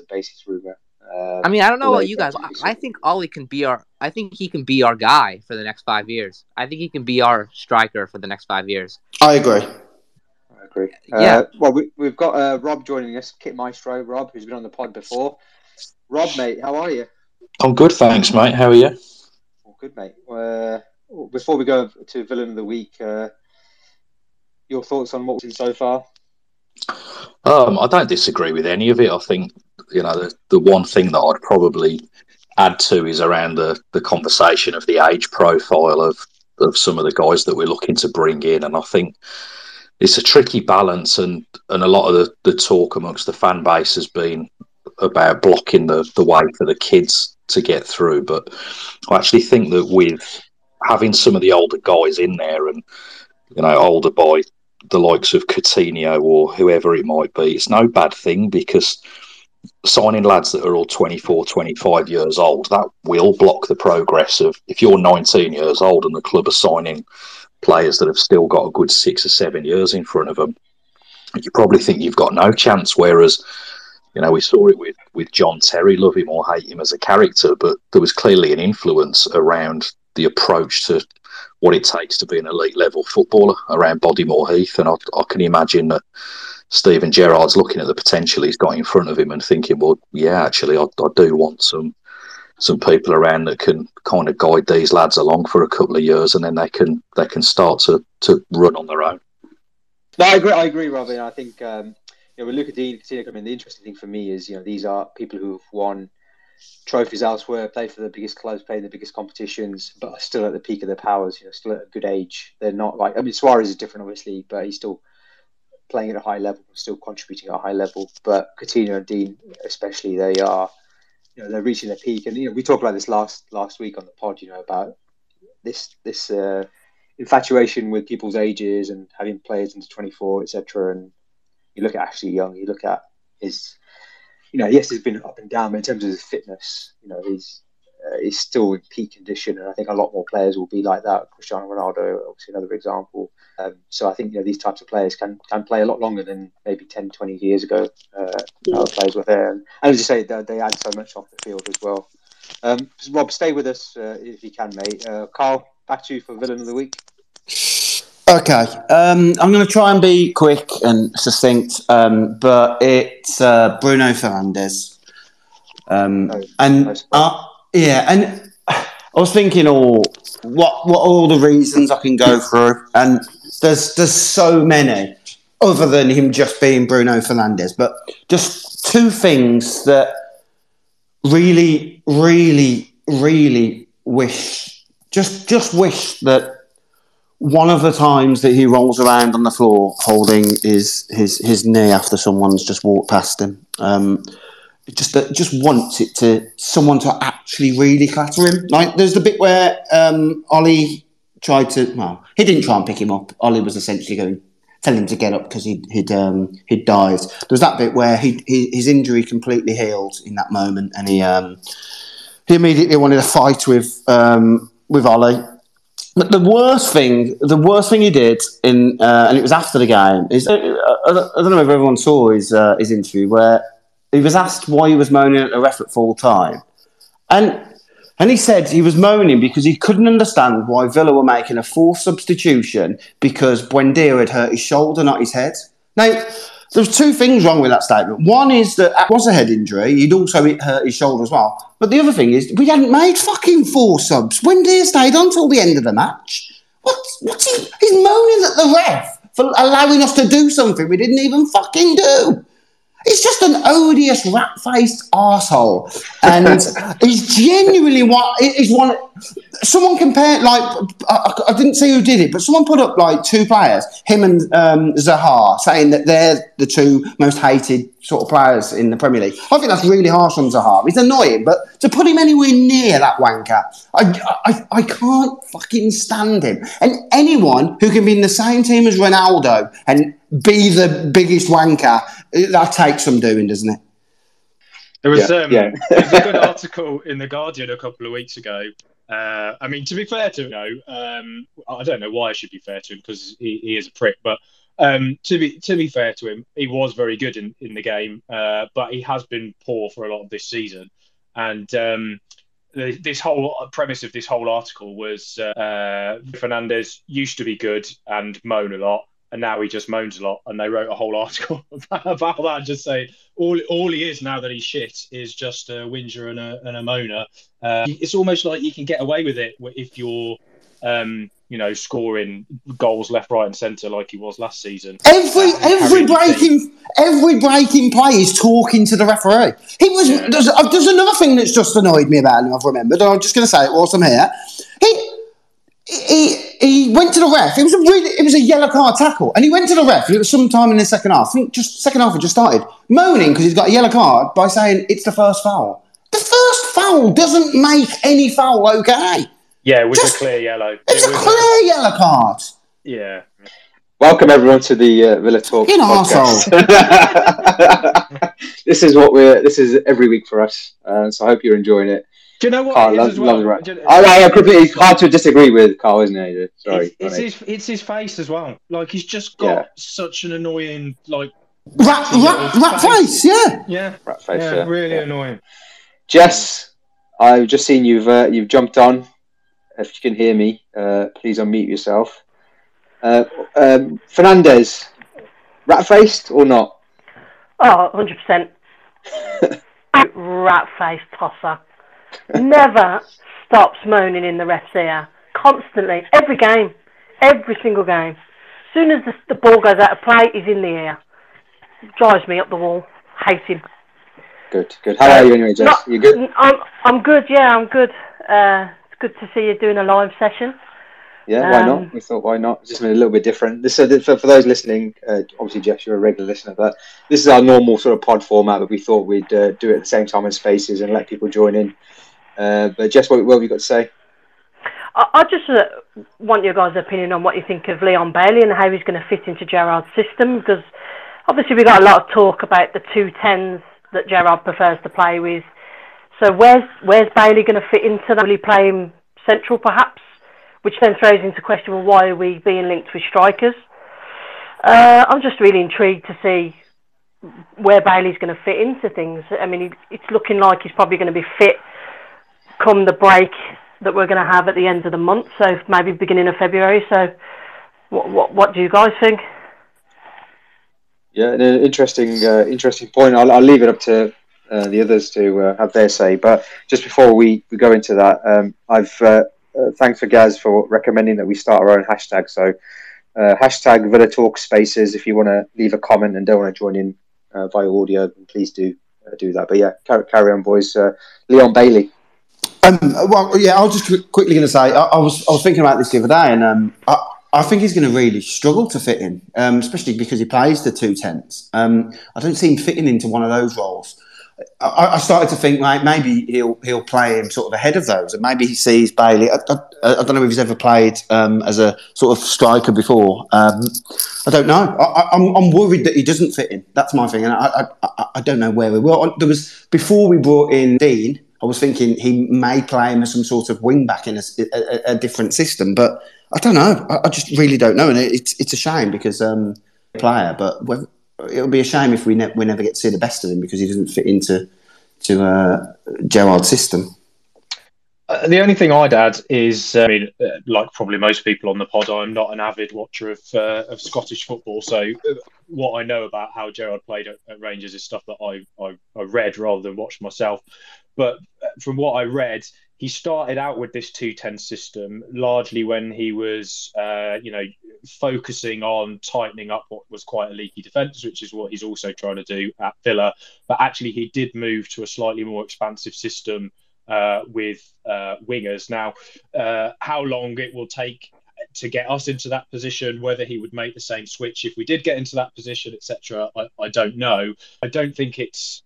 basis rumor. I don't know about you guys. I think Ollie can be our guy for the next 5 years. I think he can be our striker for the next 5 years. I agree. Well, we've got Rob joining us, Kit Maestro. Rob, who's been on the pod before. Rob, mate, how are you? I'm good, thanks, mate. How are you? Well, good, mate. Before we go to Villain of the Week, your thoughts on what's been so far? I don't disagree with any of it. I think the one thing that I'd probably add to is around the conversation of the age profile of some of the guys that we're looking to bring in, and I think it's a tricky balance, and a lot of the talk amongst the fan base has been about blocking the way for the kids to get through. But I actually think that with having some of the older guys in there, and older by the likes of Coutinho or whoever it might be, it's no bad thing, because signing lads that are all 24, 25 years old, that will block the progress of, if you're 19 years old and the club are signing players that have still got a good 6 or 7 years in front of them, you probably think you've got no chance. Whereas, we saw it with John Terry, love him or hate him as a character, but there was clearly an influence around the approach to what it takes to be an elite level footballer around Bodymore Heath. And I can imagine that Steven Gerrard's looking at the potential he's got in front of him and thinking, well, yeah, actually, I do want some some people around that can kind of guide these lads along for a couple of years, and then they can start to run on their own. No, I agree, Robin. I think with Lucas Digne, Coutinho, I mean, the interesting thing for me is, these are people who have won trophies elsewhere, played for the biggest clubs, played in the biggest competitions, but are still at the peak of their powers. Still at a good age. They're not like, Suarez is different, obviously, but he's still playing at a high level, still contributing at a high level. But Coutinho and Dean, especially, they are, they're reaching their peak. And we talked about this last week on the pod, about this infatuation with people's ages and having players into 24, etc. And you look at Ashley Young, you look at his. Yes, he's been up and down, but in terms of his fitness, he's still in peak condition, and I think a lot more players will be like that. Cristiano Ronaldo, obviously, another example. So I think these types of players can play a lot longer than maybe 10, 20 years ago. Other players were there, and as you say, they add so much off the field as well. Rob, stay with us if you can, mate. Carl, back to you for Villain of the Week. Okay, I'm going to try and be quick and succinct, but it's Bruno Fernandes. And I was thinking what all the reasons I can go through, and there's so many other than him just being Bruno Fernandes, but just two things that really, really, really wish that one of the times that he rolls around on the floor holding his knee after someone's just walked past him. Just wants it to someone to actually really clatter him. Like there's the bit where Ollie tried to. Well, he didn't try and pick him up. Ollie was essentially going telling him to get up because he'd dived. There was that bit where his injury completely healed in that moment, and he immediately wanted a fight with Ollie. But the worst thing he did, and it was after the game, is I don't know if everyone saw his interview where he was asked why he was moaning at the ref at full time, and he said he was moaning because he couldn't understand why Villa were making a forced substitution because Buendia had hurt his shoulder, not his head. Now, there's two things wrong with that statement. One is that it was a head injury. He'd also hurt his shoulder as well. But the other thing is, we hadn't made fucking 4 subs. Buendia stayed on till the end of the match. He's moaning at the ref for allowing us to do something we didn't even fucking do. He's just an odious, rat-faced arsehole. And he's genuinely one. Someone compared, I didn't see who did it, but someone put up, two players, him and Zaha, saying that they're the two most hated sort of players in the Premier League. I think that's really harsh on Zaha. He's annoying, but to put him anywhere near that wanker, I can't fucking stand him. And anyone who can be in the same team as Ronaldo and be the biggest wanker, that takes some doing, doesn't it? There was a good article in The Guardian a couple of weeks ago. To be fair to him, I don't know why I should be fair to him because he is a prick, but to be fair to him, he was very good in the game, but he has been poor for a lot of this season. And this whole premise of this whole article was Fernandes used to be good and moan a lot, and now he just moans a lot. And they wrote a whole article about that, just saying all he is now that he's shit is just a whinger and a moaner. It's almost like you can get away with it if you're, scoring goals left, right, and centre like he was last season. Every breaking play is talking to the referee. He was. Yeah. There's another thing that's just annoyed me about him. I've remembered, and I'm just going to say it whilst I'm here. He went to the ref. It was a yellow card tackle, and he went to the ref. It was sometime in the second half. I think just second half had just started, moaning because he's got a yellow card by saying it's the first foul. The first foul doesn't make any foul okay. Yeah, it was a clear yellow. It's a clear yellow card. Yeah. Welcome everyone to the Villa Talk podcast. This is what this is every week for us. So I hope you're enjoying it. Do you know what? Carl, right. It's hard to disagree with Carl, isn't it? Sorry, it's his face as well. Like he's just got such an annoying rat face. Yeah. Rat face. Yeah, really annoying. Jess, I've just seen you've jumped on. If you can hear me, please unmute yourself. Fernandes, rat faced or not? Oh, 100%. Rat faced tosser. never stops moaning in the ref's ear. Constantly. Every game. Every single game. As soon as the ball goes out of play, he's in the air. Drives me up the wall. Hate him. Good, good. How are you anyway, Jess? You good? I'm good, yeah, I'm good. It's good to see you doing a live session. Yeah, why not? We thought, why not? It's just been a little bit different. So for those listening, obviously, Jess, you're a regular listener, but this is our normal sort of pod format, but we thought we'd do it at the same time in spaces and let people join in. But Jess, what have you got to say? I just want your guys' opinion on what you think of Leon Bailey and how he's going to fit into Gerrard's system, because obviously we got a lot of talk about the 2 10s that Gerrard prefers to play with. So where's Bailey going to fit into that? Will he play him central, perhaps? Which then throws into question, well, why are we being linked with strikers? I'm just really intrigued to see where Bailey's going to fit into things. I mean, it's looking like he's probably going to be fit come the break that we're going to have at the end of the month, so maybe beginning of February. So what do you guys think? Yeah, an interesting point. I'll leave it up to the others to have their say. But just before we go into that, thanks for Gaz for recommending that we start our own hashtag. So hashtag Villa Talk Spaces. If you want to leave a comment and don't want to join in via audio, please do that. But yeah, carry on, boys. Leon Bailey. Well, yeah, I was just quickly going to say I was thinking about this the other day, and I think he's going to really struggle to fit in, especially because he plays the 2 10s. I don't see him fitting into one of those roles. I started to think, like, maybe he'll play him sort of ahead of those, and maybe he sees Bailey. I don't know if he's ever played as a sort of striker before. I don't know. I'm worried that he doesn't fit in. That's my thing, and I don't know where we were. There was, before we brought in Dean, I was thinking he may play him as some sort of wing back in a different system, but I don't know. I just really don't know, and it's a shame because player, but it'll be a shame if we never get to see the best of him because he doesn't fit into Gerrard's system. The only thing I'd add is, I mean, like probably most people on the pod, I'm not an avid watcher of Scottish football. So what I know about how Gerrard played at Rangers is stuff that I read rather than watched myself. But from what I read, he started out with this 2-10 system largely when he was, focusing on tightening up what was quite a leaky defence, which is what he's also trying to do at Villa. But actually, he did move to a slightly more expansive system with wingers. Now, how long it will take to get us into that position, whether he would make the same switch if we did get into that position, etc., I don't know. I don't think it's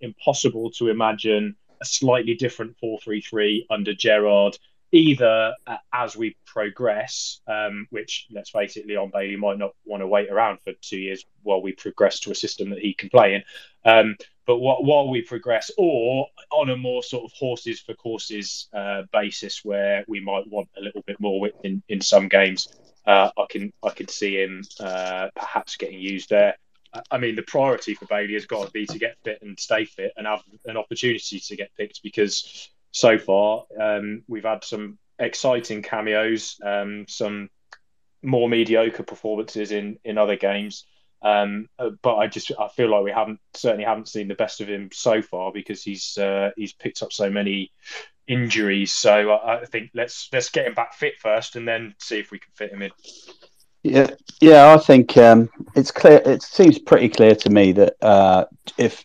impossible to imagine a slightly different 4-3-3 under Gerrard, either as we progress, which, let's face it, Leon Bailey might not want to wait around for 2 years while we progress to a system that he can play in. But while we progress, or on a more sort of horses for courses basis, where we might want a little bit more in some games, I can see him perhaps getting used there. I mean, the priority for Bailey has got to be to get fit and stay fit and have an opportunity to get picked, because so far we've had some exciting cameos, some more mediocre performances in other games. But I feel like we haven't seen the best of him so far because he's picked up so many injuries. So I think let's get him back fit first, and then see if we can fit him in. Yeah. I think it's clear. It seems pretty clear to me that if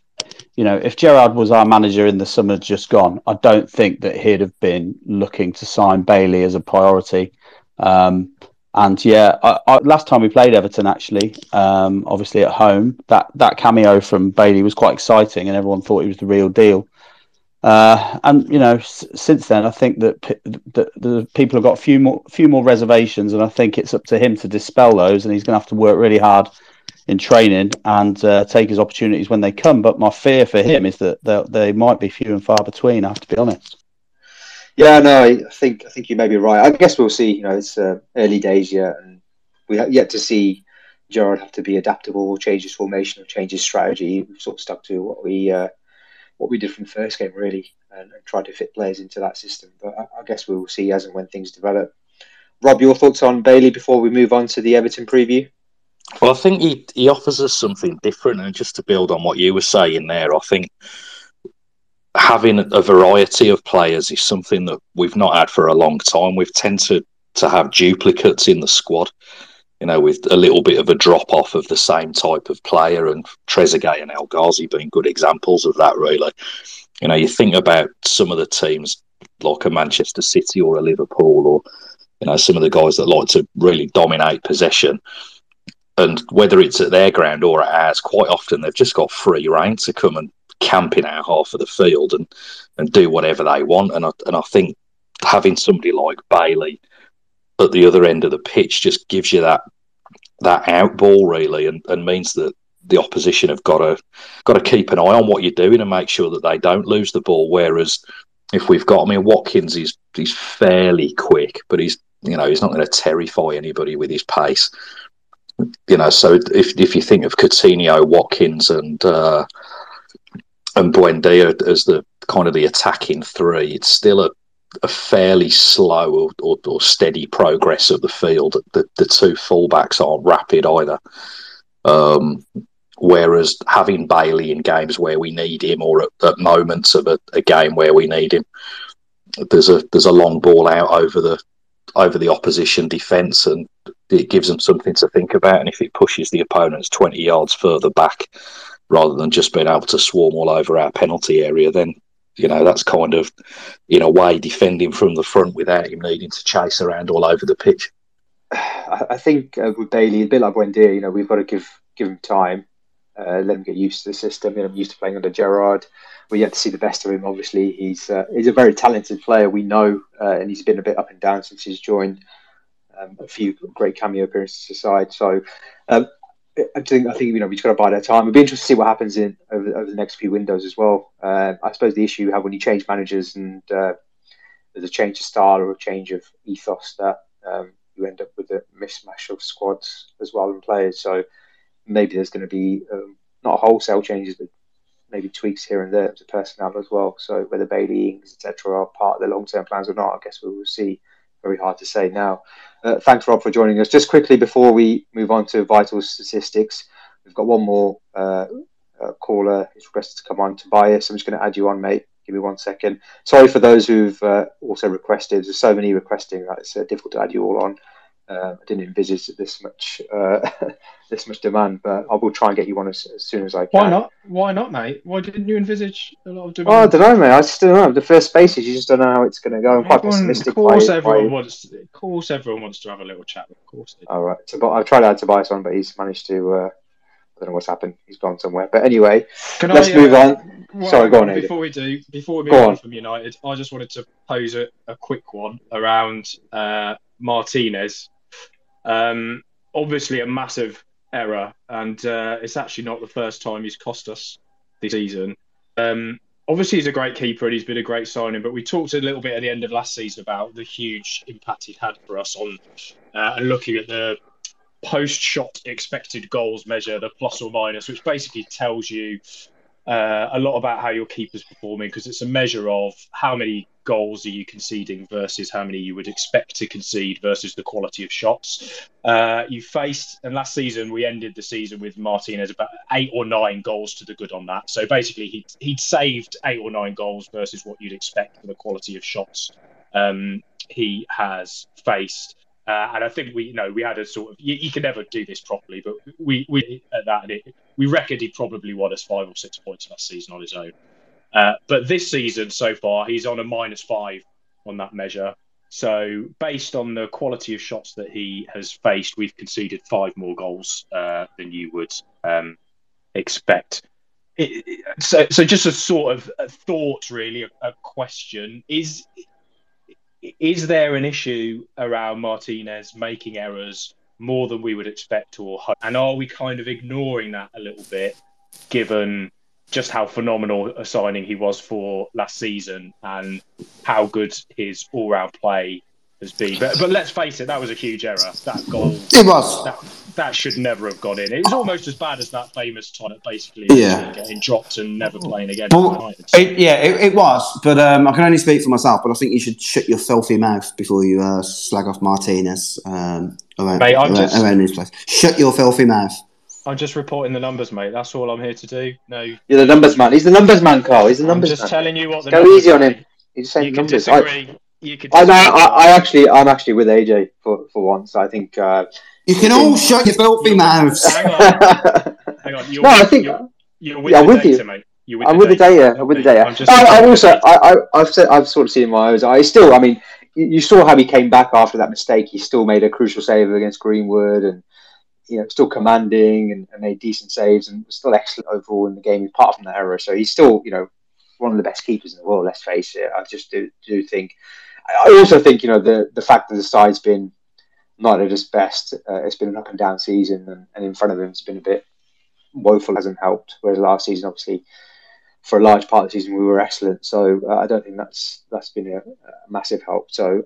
Gerrard was our manager in the summer just gone, I don't think that he'd have been looking to sign Bailey as a priority. And yeah, last time we played Everton, actually, obviously at home, that cameo from Bailey was quite exciting, and everyone thought he was the real deal. And since then, I think that the people have got a few more reservations, and I think it's up to him to dispel those. And he's going to have to work really hard in training and take his opportunities when they come. But my fear for him is that they might be few and far between. I have to be honest. Yeah, no, I think you may be right. I guess we'll see. It's early days yet, and we have yet to see Gerrard have to be adaptable or change his formation or change his strategy. We've sort of stuck to what we did from the first game, really, and tried to fit players into that system. But I guess we'll see as and when things develop. Rob, your thoughts on Bailey before we move on to the Everton preview? Well, I think he offers us something different, and just to build on what you were saying there, I think having a variety of players is something that we've not had for a long time. We've tended to have duplicates in the squad, you know, with a little bit of a drop-off of the same type of player, and Trezeguet and El Ghazi being good examples of that, really. You know, you think about some of the teams like a Manchester City or a Liverpool, or, you know, some of the guys that like to really dominate possession. And whether it's at their ground or at ours, quite often they've just got free rein to come and camp in our half of the field and do whatever they want. And I think having somebody like Bailey at the other end of the pitch just gives you that out ball, really, and means that the opposition have got to keep an eye on what you're doing and make sure that they don't lose the ball. Whereas if we've got, I mean, Watkins is he's fairly quick, but he's not going to terrify anybody with his pace. You know, so if you think of Coutinho, Watkins, and Buendia as the kind of the attacking three, it's still a fairly slow or steady progress of the field. The two fullbacks aren't rapid either. Whereas having Bailey in games where we need him, or at moments of a game where we need him, there's a long ball out over the opposition defence, and it gives them something to think about. And if it pushes the opponents 20 yards further back, rather than just being able to swarm all over our penalty area, then, you know, that's kind of, in a way, defending from the front without him needing to chase around all over the pitch. I think with Bailey, a bit like Buendia, you know, we've got to give him time, let him get used to the system. You know, I'm used to playing under Gerrard. We have to see the best of him, obviously. He's a very talented player, we know, and he's been a bit up and down since he's joined. A few great cameo appearances aside. So I think, you know, we've just got to buy their time. It'd be interesting to see what happens in over the next few windows as well. I suppose the issue you have when you change managers and there's a change of style or a change of ethos, that you end up with a mismatch of squads as well and players. So maybe there's going to be not wholesale changes, but maybe tweaks here and there to personnel as well. So whether Bailey, Ings, etc. are part of their long-term plans or not, I guess we will see. Very hard to say now. Thanks, Rob, for joining us. Just quickly before we move on to vital statistics, we've got one more caller who's requested to come on, Tobias. I'm just going to add you on, mate. Give me 1 second. Sorry for those who've also requested. There's so many requesting that it's difficult to add you all on. I didn't envisage this much this much demand, but I will try and get you on as soon as I can. Why not, mate? Why didn't you envisage a lot of demand? Oh, I don't know, mate. I just don't know. The first spaces, you just don't know how it's going to go. I'm quite pessimistic. Of course everyone wants to have a little chat. Of course they do. All right. So, I've tried to add Tobias on, but he's managed to... I don't know what's happened. He's gone somewhere. But anyway, let's move on. Well, sorry, go on. Before we move on from United, I just wanted to pose a quick one around... Martinez, obviously a massive error, and it's actually not the first time he's cost us this season. Obviously he's a great keeper and he's been a great signing, but we talked a little bit at the end of last season about the huge impact he had for us on and looking at the post-shot expected goals measure, the plus or minus, which basically tells you a lot about how your keeper's performing, because it's a measure of how many goals are you conceding versus how many you would expect to concede versus the quality of shots you faced. And last season, we ended the season with Martinez about 8 or 9 goals to the good on that. So basically, he'd saved 8 or 9 goals versus what you'd expect for the quality of shots he has faced. And I think we had a sort of, you can never do this properly, but we reckoned he probably won us 5 or 6 points last season on his own. But this season so far, he's on a -5 on that measure. So based on the quality of shots that he has faced, we've conceded 5 more goals than you would expect. So just a sort of a thought, really, a question. Is there an issue around Martinez making errors more than we would expect or hope? And are we kind of ignoring that a little bit, given... just how phenomenal a signing he was for last season and how good his all-round play has been. But let's face it, that was a huge error. That goal, it was. That should never have gone in. It was almost as bad as that famous time, basically, getting dropped and never playing again. But it was. But I can only speak for myself, but I think you should shut your filthy mouth before you slag off Martinez around this place. Shut your filthy mouth. I'm just reporting the numbers, mate. That's all I'm here to do. No, you're the numbers man. He's the numbers man, Carl. He's the numbers man. I'm just telling you what the numbers. Go easy on him. He's saying you numbers. I'm actually with AJ for once. I think you can all shut your filthy mouths. Hang on. You're, no, I think you're with the data, with you, mate. I'm with the data. I've sort of seen in my own eyes. Still, I mean, you saw how he came back after that mistake. He still made a crucial save against Greenwood, and you know, still commanding and made decent saves, and was still excellent overall in the game, apart from that error. So he's still, you know, one of the best keepers in the world. Let's face it. I just do think. I also think, you know, the fact that the side's been not at its best. It's been an up and down season, and in front of him it's been a bit woeful. Hasn't helped. Whereas last season, obviously, for a large part of the season, we were excellent. So I don't think that's been a massive help. So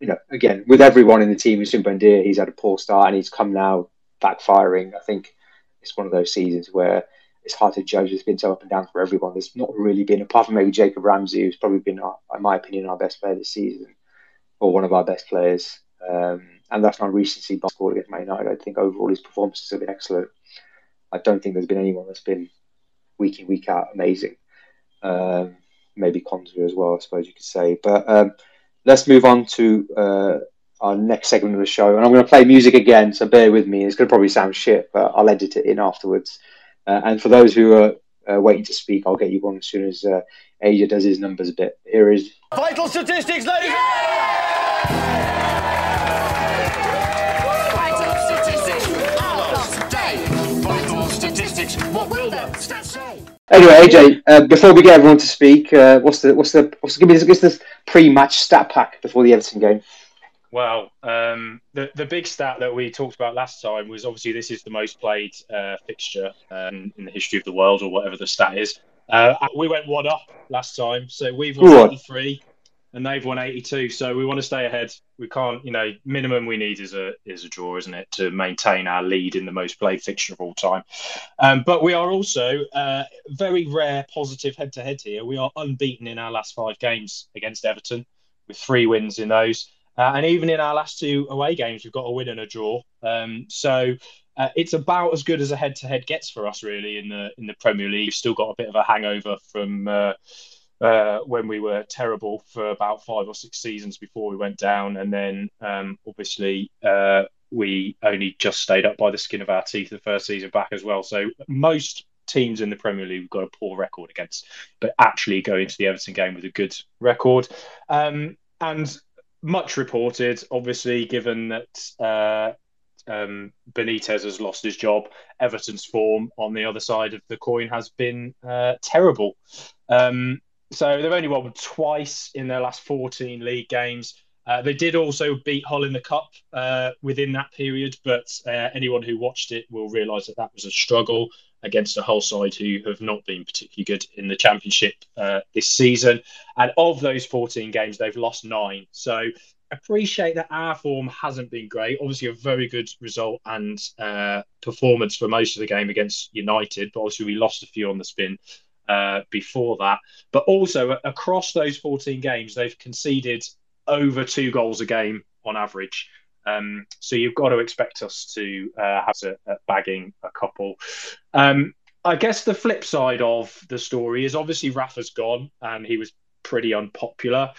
you know, again, with everyone in the team, with Buendia, he's had a poor start, and he's come now backfiring. I think it's one of those seasons where it's hard to judge. It's been so up and down for everyone. There's not really been, apart from maybe Jacob Ramsey, who's probably been, in my opinion, our best player this season, or one of our best players. And that's not recency bias against Man United. I think overall his performances have been excellent. I don't think there's been anyone that's been week in, week out amazing. Maybe Konza as well, I suppose you could say. But let's move on to our next segment of the show. And I'm going to play music again, so bear with me. It's going to probably sound shit, but I'll edit it in afterwards. And for those who are waiting to speak, I'll get you one as soon as AJ does his numbers a bit. Here is... Vital statistics, ladies! Yeah! Vital statistics, our last day. Vital statistics, what will the stats say? Anyway, AJ, before we get everyone to speak, give me this pre-match stat pack before the Everton game. Well, the big stat that we talked about last time was obviously this is the most played fixture in the history of the world, or whatever the stat is. We went one up last time, so we've won 83 and they've won 82. So we want to stay ahead. We can't, you know, minimum we need is a draw, isn't it, to maintain our lead in the most played fixture of all time. But we are also very rare positive head-to-head here. We are unbeaten in our last 5 games against Everton, with 3 wins in those. And even in our last 2 away games, we've got a win and a draw. So it's about as good as a head-to-head gets for us, really, in the Premier League. We've still got a bit of a hangover from when we were terrible for about 5 or 6 seasons before we went down. And then, obviously, we only just stayed up by the skin of our teeth the first season back as well. So most teams in the Premier League we've got a poor record against, but actually go into the Everton game with a good record. And... much reported, obviously, given that Benitez has lost his job. Everton's form on the other side of the coin has been terrible. So they've only won twice in their last 14 league games. They did also beat Hull in the Cup within that period, but anyone who watched it will realise that was a struggle against a Hull side who have not been particularly good in the Championship this season. And of those 14 games, they've lost 9. So appreciate that our form hasn't been great. Obviously, a very good result and performance for most of the game against United, but obviously we lost a few on the spin before that. But also, across those 14 games, they've conceded over 2 goals a game on average. So you've got to expect us to have to bagging a couple. I guess the flip side of the story is obviously Rafa's gone and he was pretty unpopular.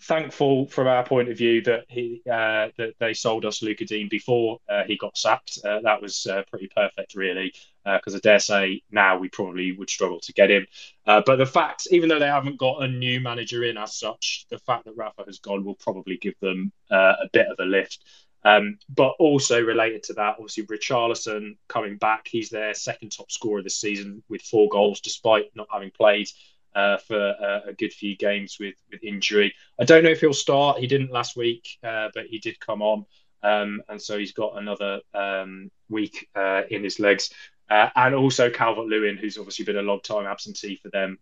Thankful from our point of view that that they sold us Lucas Digne before he got sacked. That was pretty perfect, really, because I dare say now we probably would struggle to get him. But the fact, even though they haven't got a new manager in as such, the fact that Rafa has gone will probably give them a bit of a lift. But also related to that, obviously, Richarlison coming back. He's their second top scorer this season with 4 goals, despite not having played for a good few games with injury. I don't know if he'll start. He didn't last week, but he did come on. And so he's got another week in his legs. And also Calvert-Lewin, who's obviously been a long-time absentee for them,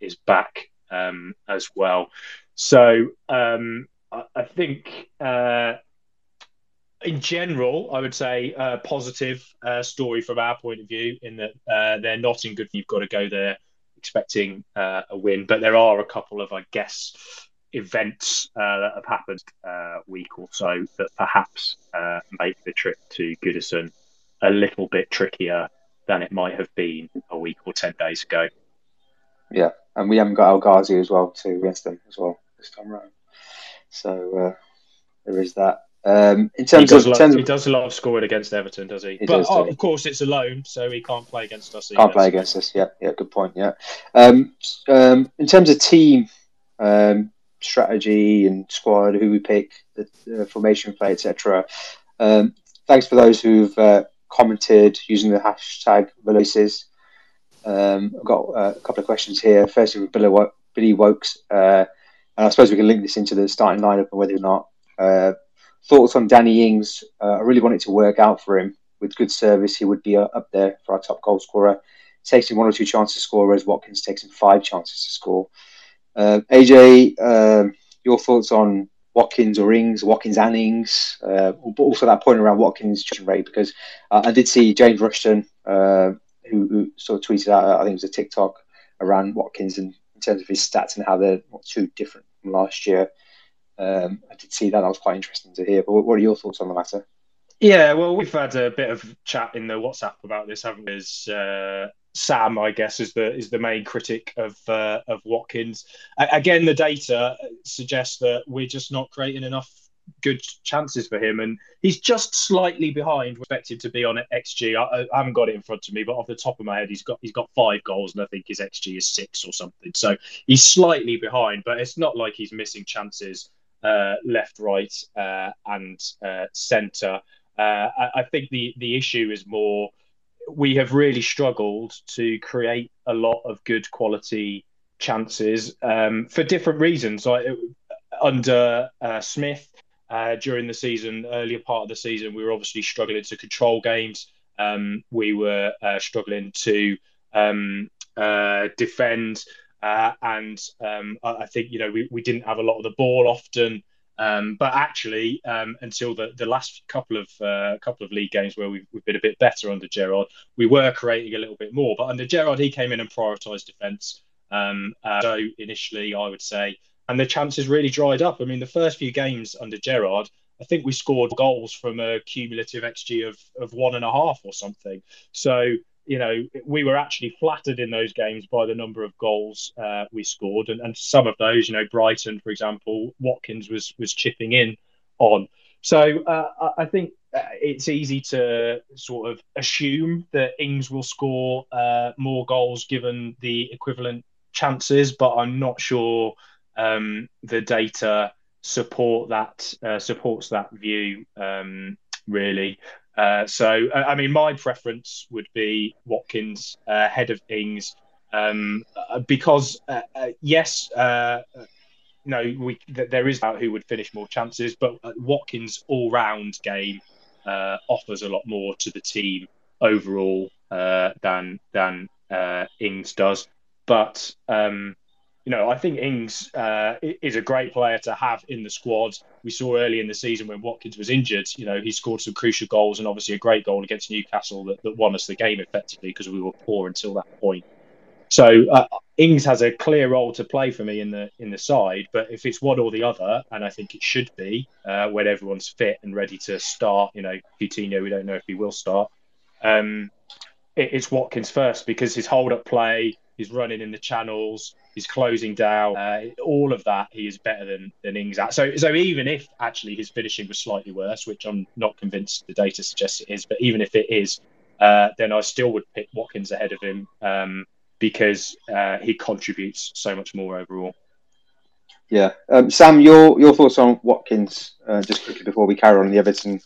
is back as well. So I think in general, I would say a positive story from our point of view in that they're not in good. You've got to go there expecting a win, but there are a couple of, I guess, events that have happened a week or so that perhaps make the trip to Goodison a little bit trickier than it might have been a week or 10 days ago. Yeah, and we haven't got El Ghazi as well to against them as well this time round. So there is that. He does love scoring against Everton, does he? Of course, it's a loan, so he can't play against us. Yeah, good point. Yeah. In terms of team strategy and squad, who we pick, the formation play, etc. Thanks for those who've commented using the hashtag releases. I've got a couple of questions here. Firstly, with Billy Wokes, and I suppose we can link this into the starting lineup and whether or not thoughts on Danny Ings. I really want it to work out for him. With good service, he would be up there for our top goal scorer. Takes him one or two chances to score, whereas Watkins takes him five chances to score. AJ, your thoughts on Watkins or Ings, Watkins and Ings, but also that point around Watkins' challenge rate, because I did see James Rushton, who sort of tweeted out, I think it was a TikTok, around Watkins and in terms of his stats and how they're not too different from last year. I did see that. That was quite interesting to hear. But what are your thoughts on the matter? Yeah, well, we've had a bit of chat in the WhatsApp about this, haven't we? Sam, I guess, is the main critic of Watkins. Again, the data suggests that we're just not creating enough good chances for him, and he's just slightly behind. Expected to be on XG. I haven't got it in front of me, but off the top of my head, he's got 5 goals, and I think his XG is 6 or something. So he's slightly behind, but it's not like he's missing chances left, right, and centre. I think the issue is more. We have really struggled to create a lot of good quality chances for different reasons. Under Smith during the season, earlier part of the season, we were obviously struggling to control games. We were struggling to defend. And I think, we didn't have a lot of the ball often. But actually, until the last couple of league games where we've been a bit better under Gerrard, we were creating a little bit more. But under Gerrard, he came in and prioritised defence. So initially, I would say, and the chances really dried up. I mean, the first few games under Gerrard, I think we scored goals from a cumulative XG of 1.5 or something. So, we were actually flattered in those games by the number of goals we scored. And some of those, Brighton, for example, Watkins was chipping in on. So I think it's easy to sort of assume that Ings will score more goals given the equivalent chances, but I'm not sure the data supports that view, really. So, I mean, my preference would be Watkins ahead of Ings because, there is about who would finish more chances, but Watkins' all-round game offers a lot more to the team overall than Ings does. But, I think Ings is a great player to have in the squad. We saw early in the season when Watkins was injured, he scored some crucial goals and obviously a great goal against Newcastle that won us the game effectively because we were poor until that point. So Ings has a clear role to play for me in the side, but if it's one or the other, and I think it should be when everyone's fit and ready to start, Coutinho, we don't know if he will start. It's Watkins first because his hold-up play, his running in the channels, he's closing down. All of that, he is better than Ings at. So even if actually his finishing was slightly worse, which I'm not convinced the data suggests it is, but even if it is, then I still would pick Watkins ahead of him because he contributes so much more overall. Yeah. Sam, your thoughts on Watkins, just quickly before we carry on the Everton.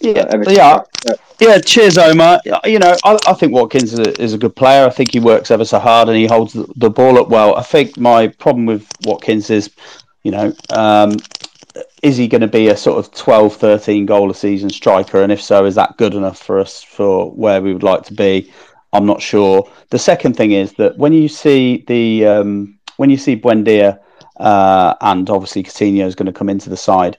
Yeah. Cheers, Omar. I think Watkins is a good player. I think he works ever so hard and he holds the ball up well. I think my problem with Watkins is, is he going to be a sort of 12, 13 goal a season striker? And if so, is that good enough for us for where we would like to be? I'm not sure. The second thing is that when you see Buendia and obviously Coutinho is going to come into the side,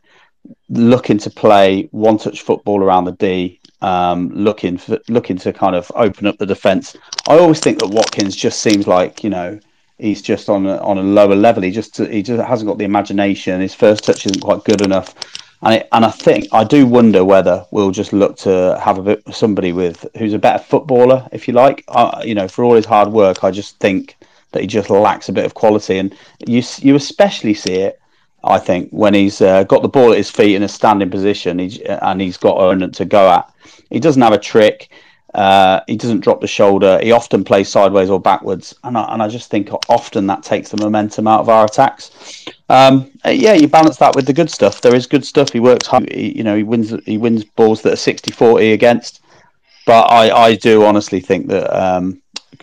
looking to play one-touch football around the D, looking to kind of open up the defence. I always think that Watkins just seems like he's just on a lower level. He just hasn't got the imagination. His first touch isn't quite good enough. And I think I do wonder whether we'll just look to have a bit somebody with who's a better footballer, if you like. You know, for all his hard work, I just think that he just lacks a bit of quality, and you especially see it, I think, when he's got the ball at his feet in a standing position, and he's got earned to go at. He doesn't have a trick. He doesn't drop the shoulder. He often plays sideways or backwards, and I just think often that takes the momentum out of our attacks. Yeah, you balance that with the good stuff. There is good stuff. He works hard. He wins balls that are 60-40 against. But I do honestly think that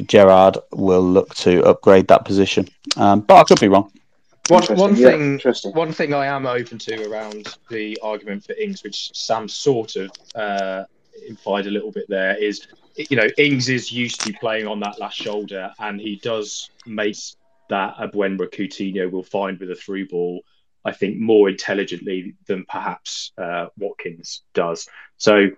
Gerrard will look to upgrade that position. But I could be wrong. One thing I am open to around the argument for Ings, which Sam sort of implied a little bit there, is, you know, Ings is used to playing on that last shoulder, and he does make that a Buendia Coutinho will find with a through ball, I think, more intelligently than perhaps Watkins does. So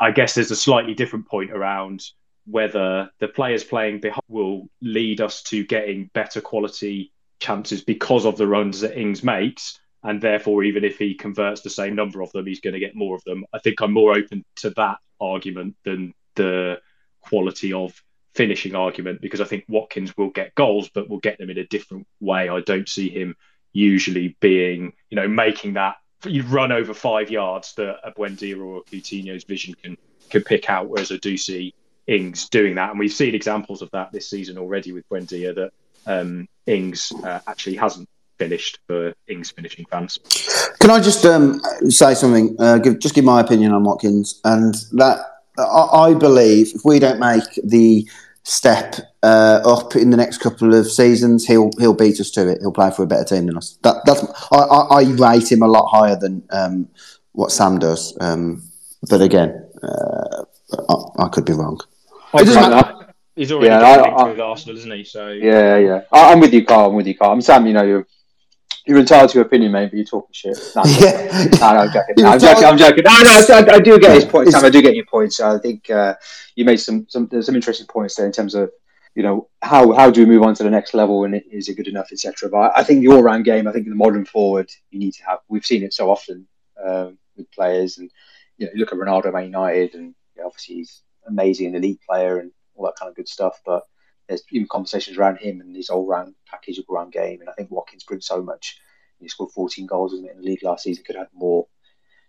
I guess there's a slightly different point around whether the players playing behind will lead us to getting better quality chances because of the runs that Ings makes, and therefore even if he converts the same number of them, he's going to get more of them. I think I'm more open to that argument than the quality of finishing argument, because I think Watkins will get goals but will get them in a different way. I don't see him usually being, you know, making that you run over 5 yards that a Buendia or a Coutinho's vision can pick out, whereas I do see Ings doing that, and we've seen examples of that this season already with Buendia that Ings actually hasn't finished for Ings finishing fans. Can I just say something? Give my opinion on Watkins, and that I believe if we don't make the step up in the next couple of seasons, he'll beat us to it. He'll play for a better team than us. I rate him a lot higher than what Sam does. But again, I could be wrong. He's already linked with Arsenal, isn't he? So yeah. I'm with you, Carl. Sam, you know, you're entitled to your opinion, mate, but you're talking shit. No, I'm joking. I do get his point, Sam. I do get your point. So I think you made some interesting points there in terms of, you know, how do we move on to the next level, and is it good enough, etc. But I think the all-round game, I think the modern forward you need to have. We've seen it so often with players, and you know, you look at Ronaldo at Man United, and you know, obviously he's amazing, an elite player, and all that kind of good stuff, but there's even conversations around him and his all-round package, all-round game, and I think Watkins brings so much. He scored 14 goals, wasn't it, in the league last season, could have had more.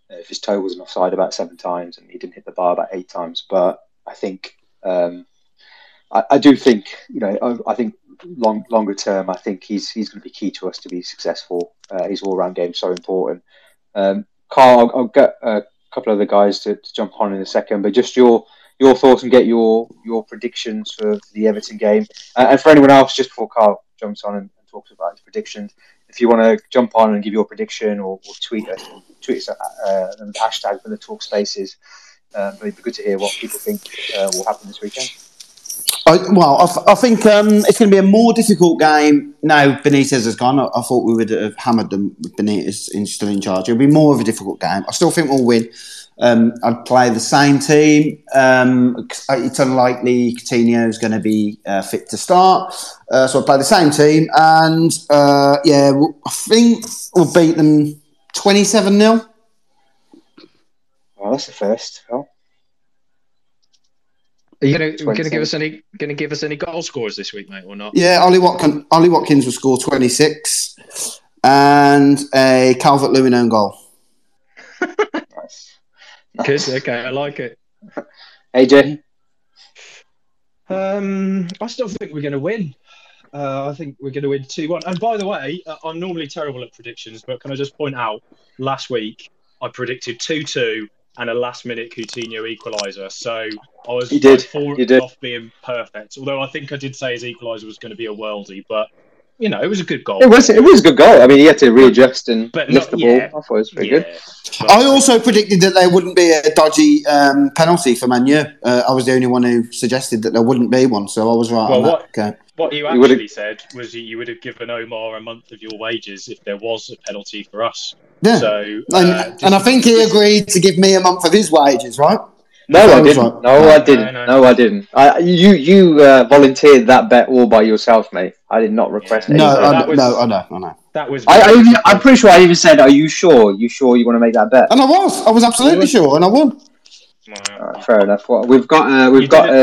If his toe wasn't offside about 7 times and he didn't hit the bar about 8 times, but I think, I do think, you know, I think longer term, I think he's going to be key to us to be successful. His all-round game is so important. Carl, I'll get a couple of other guys to jump on in a second, but just your thoughts and get your predictions for the Everton game. And for anyone else, just before Carl jumps on and talks about his predictions, if you want to jump on and give your prediction or tweet us and hashtag for the Talk Spaces, it'd be good to hear what people think will happen this weekend. I think it's going to be a more difficult game now Benitez has gone. I thought we would have hammered them with Benitez still in charge. It'll be more of a difficult game. I still think we'll win. I'd play the same team. It's unlikely Coutinho is going to be fit to start. So I'd play the same team. And, I think we'll beat them 27-0. Well, that's the first. Oh. Are you going to give us any goal scorers this week, mate, or not? Yeah, Ollie Watkins will score 26 and a Calvert-Lewin own goal. Nice. Okay, I like it. AJ? I still think we're going to win. I think we're going to win 2-1. And by the way, I'm normally terrible at predictions, but can I just point out, last week I predicted 2-2 and a last-minute Coutinho equaliser. So I was off being perfect. Although I think I did say his equaliser was going to be a worldie, but, you know, it was a good goal. It was a good goal. I mean, he had to readjust and lift the ball. I thought it was pretty good. But I also predicted that there wouldn't be a dodgy penalty for Man U. I was the only one who suggested that there wouldn't be one, so I was right on that. Okay. What you actually said was you would have given Omar a month of your wages if there was a penalty for us. Yeah. So, and I think he agreed to give me a month of his wages, right? No, I didn't. You volunteered that bet all by yourself, mate. I did not request anything. No, I know. That was. I'm pretty sure I even said, "Are you sure? You sure you want to make that bet?" And I was absolutely sure, and I won. Right, fair enough. Well, we've got.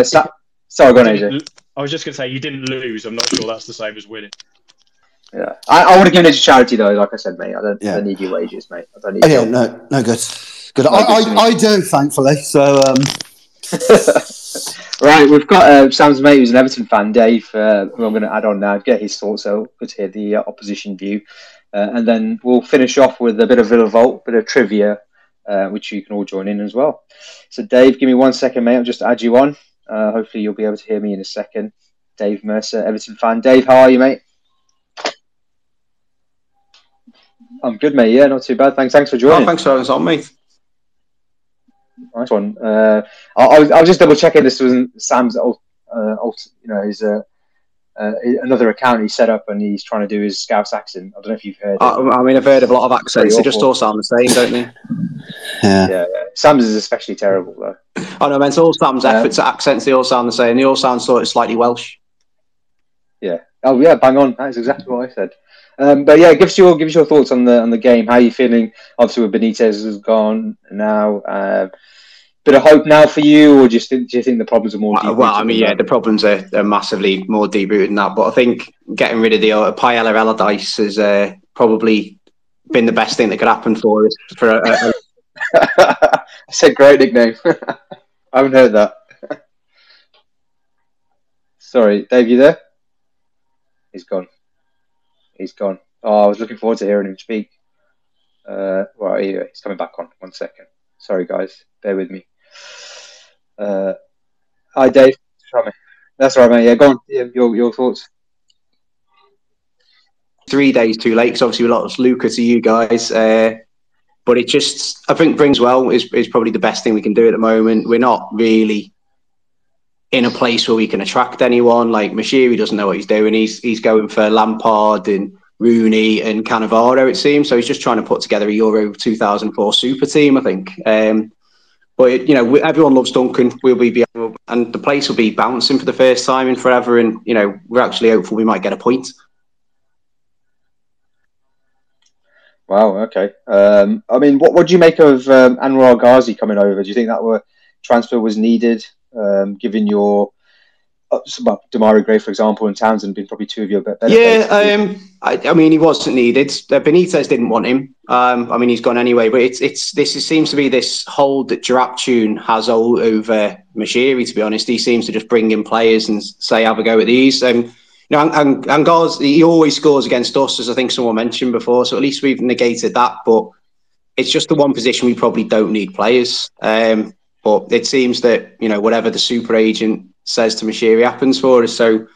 Sorry, go on, AJ. I was just gonna say you didn't lose. I'm not sure that's the same as winning. Yeah, I would have given it to charity though. Like I said, mate, I don't need your wages, mate. I don't need. Yeah, no, good. Good. I do, thankfully. So, right, we've got Sam's mate who's an Everton fan, Dave, who I'm going to add on now, get his thoughts. So good to hear the opposition view, and then we'll finish off with a bit of Villa Volt, bit of trivia, which you can all join in as well. So, Dave, give me 1 second, mate. I'll just add you on. Hopefully, you'll be able to hear me in a second. Dave Mercer, Everton fan. Dave, how are you, mate? I'm good, mate. Yeah, not too bad. Thanks for joining. Oh, thanks for having us on, mate. Nice one. I was just double checking this wasn't Sam's another account he set up and he's trying to do his Scouse accent. I don't know if you've heard. I mean, I've heard of a lot of accents. They just all sound the same, don't they? Yeah. Sam's is especially terrible though. Oh no, I meant all Sam's efforts at accents. They all sound the same. They all sound sort of slightly Welsh. Yeah. Oh yeah, bang on. That's exactly what I said. But yeah, give us your thoughts on the game. How are you feeling? Obviously, with Benitez has gone now. Bit of hope now for you, or do you think the problems are more deep-rooted? Well, I mean, yeah, the problems are massively more deep-rooted than that. But I think getting rid of the Paella Allardyce has probably been the best thing that could happen for us. That's a great nickname. I haven't heard that. Sorry, Dave, you there? He's gone. Oh, I was looking forward to hearing him speak. Well, anyway, he's coming back on. 1 second. Sorry, guys. Bear with me. Hi, Dave. That's all right, mate. Yeah, go on. Yeah, your thoughts. 3 days too late, because obviously we lost Luca to you guys. But it just, I think, brings well is probably the best thing we can do at the moment. We're not really in a place where we can attract anyone. Like Mashiri doesn't know what he's doing. He's going for Lampard and Rooney and Cannavaro, it seems. So he's just trying to put together a Euro 2004 super team, I think. But everyone loves Duncan. We'll be and the place will be bouncing for the first time in forever. And we're actually hopeful we might get a point. Wow. Okay. I mean, what do you make of Anwar El Ghazi coming over? Do you think that transfer was needed? Given your Demarai Gray, for example, and Townsend being probably two of your better. Yeah, I mean, he wasn't needed. Benitez didn't want him. I mean, he's gone anyway. But it seems to be this hold that Jarapchun has all over Mashiri. To be honest, he seems to just bring in players and say, "Have a go at these." And guys, he always scores against us, as I think someone mentioned before. So at least we've negated that. But it's just the one position we probably don't need players. But it seems that, whatever the super agent says to Mashiri happens for us. So,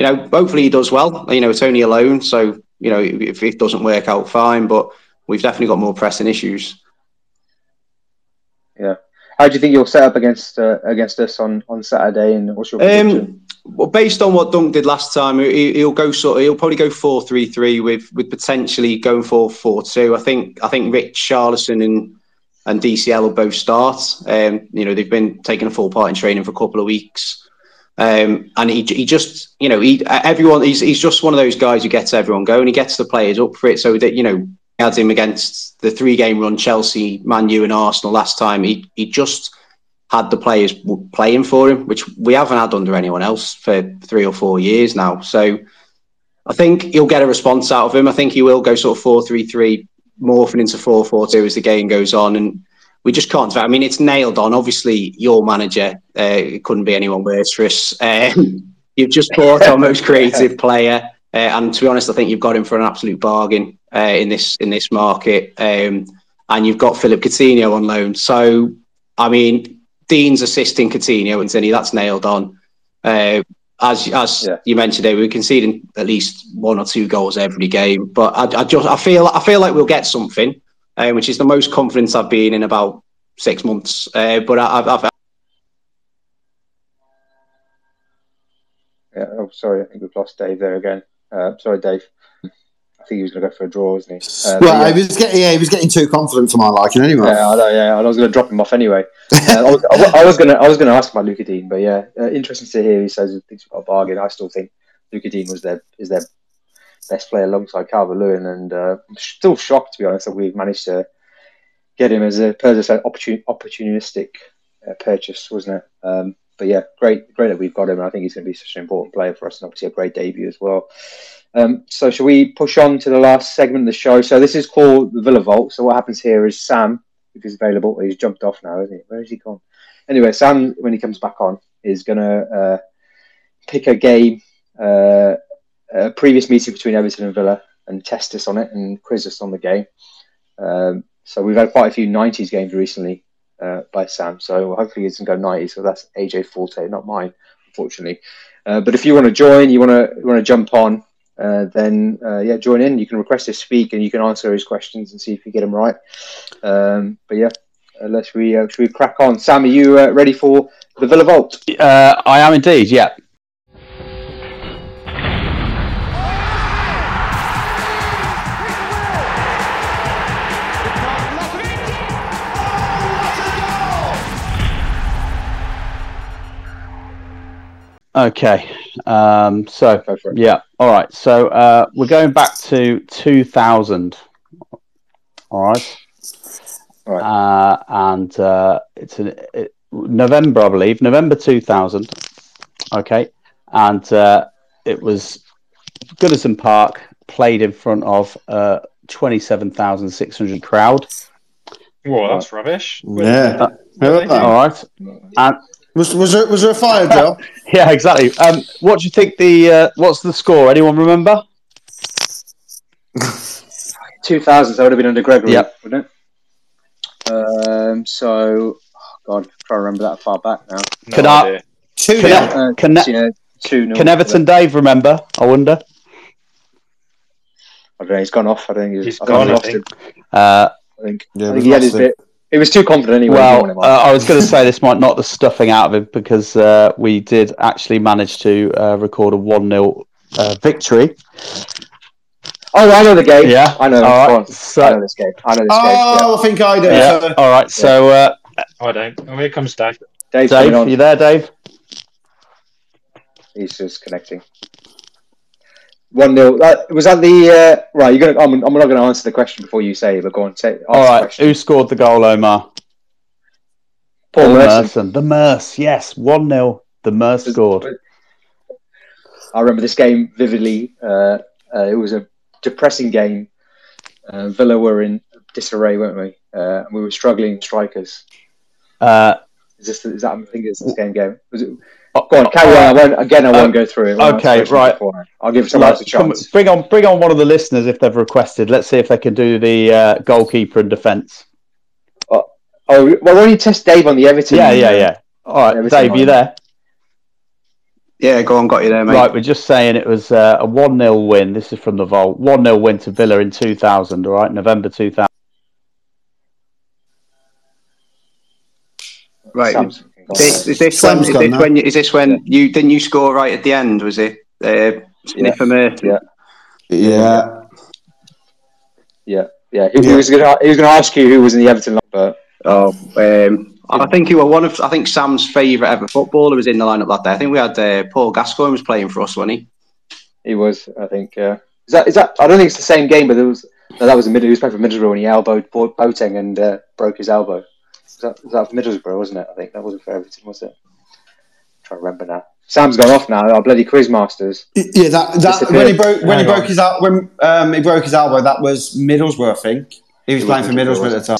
hopefully he does well. It's only a loan. So, if it doesn't work out, fine. But we've definitely got more pressing issues. Yeah. How do you think you'll set up against us on Saturday? And what's your prediction? Well, based on what Dunk did last time, he'll probably go 4-3-3 with potentially going 4-4-2. I think Richarlison and DCL will both start. They've been taking a full part in training for a couple of weeks. And he's just one of those guys who gets everyone going. He gets the players up for it. So that, he had him against the 3-game run, Chelsea, Man U and Arsenal last time. He just had the players playing for him, which we haven't had under anyone else for 3 or 4 years now. So I think he'll get a response out of him. I think he will go sort of 4-3-3. Morphing into 4-4-2 as the game goes on, and we just can't. I mean, it's nailed on. Obviously, your manager, it couldn't be anyone worse for us. You've just bought our most creative player, and to be honest, I think you've got him for an absolute bargain in this market. And you've got Philip Coutinho on loan. So, I mean, Dean's assisting Coutinho and Zinni. That's nailed on. As you mentioned, we were conceding at least 1 or 2 goals every game, but I feel like we'll get something, which is the most confidence I've been in about 6 months. Sorry, I think we've lost Dave there again. Sorry, Dave. I I think he was going to go for a draw, wasn't he? Well, yeah. he was getting too confident for my liking anyway. Yeah, I know. Yeah, and I was going to drop him off anyway. I was going to ask about Lucas Digne, but yeah, interesting to hear he says he thinks we've got a bargain. I still think Lucas Digne is their best player alongside Calvert-Lewin, and I'm still shocked, to be honest, that we've managed to get him as a opportunistic purchase, wasn't it? But yeah, great that we've got him, and I think he's going to be such an important player for us, and obviously a great debut as well. So shall we push on to the last segment of the show? So this is called the Villa Vault. So what happens here is Sam, if he's available, he's jumped off now, isn't he? Where has he gone? Anyway, Sam, when he comes back on, is going to pick a game, a previous meeting between Everton and Villa, and test us on it and quiz us on the game. So we've had quite a few 90s games recently by Sam. So hopefully it doesn't go 90s. So that's AJ Forte, not mine, unfortunately. But if you want to join, you want to jump on, then join in. You can request to speak, and you can answer his questions and see if you get them right. Should we crack on? Sam, are you ready for the Villa Vault? I am indeed, yeah. Okay, so yeah, all right. So we're going back to 2000. All right. And it's November, I believe, November 2000. Okay, and it was Goodison Park, played in front of 27,600 crowd. Whoa, that's rubbish. Yeah. All right. And, Was there a fire drill? Yeah, exactly. What do you think what's the score? Anyone remember? 2000s, that would have been under Gregory, wouldn't it? I'm trying to remember that far back now. No idea. 2-0. Can Everton Dave remember? I wonder. I don't know, he's gone off. I think he's gone off. I think he had his bit. It was too confident anyway. Well, I was going to say this might knock the stuffing out of him because we did actually manage to record a 1-0 victory. Oh, I know the game. Yeah, I know. Right. So, I know this game. Oh, yeah. I think I do. Yeah. All right, so... I don't. Oh, here comes Dave. Dave, are you there, Dave? He's just connecting. 1-0. Was that the right? You're gonna. I'm not going to answer the question before you say it. But go on. Say. All right. Who scored the goal, Omar? Paul Merson. The Merce. Yes. 1-0. The Merce scored. I remember this game vividly. It was a depressing game. Villa were in disarray, weren't we? And we were struggling strikers. I think it's the same game. Was it? Go on, carry on. I won't go through it. Okay, right. I'll give someone else a chance. Bring on one of the listeners if they've requested. Let's see if they can do the goalkeeper and defence. Well, why don't you test Dave on the Everton? Yeah. All right, Dave, you there? Yeah, go on, got you there, mate. Right, we're just saying it was a 1-0 win. This is from the Vault. 1-0 win to Villa in 2000, all right? November 2000. Right, Samson. Is this when you didn't you score right at the end? Was it Sniffer Murphy? Yeah. He was going to ask you who was in the Everton lineup, but I think you were one of. I think Sam's favourite ever footballer was in the lineup that day. I think we had Paul Gascoigne was playing for us, wasn't he? He was. I think. Is that? I don't think it's the same game, but there was. No, that was a middle. He was playing for Middlesbrough and he elbowed Boateng and broke his elbow. Was that Middlesbrough, wasn't it? I think that wasn't for Everton, was it? I'm trying to remember now. Sam's gone off now. Our bloody quiz masters. Yeah, that when he broke his elbow, that was Middlesbrough. I think he was playing for Middlesbrough at the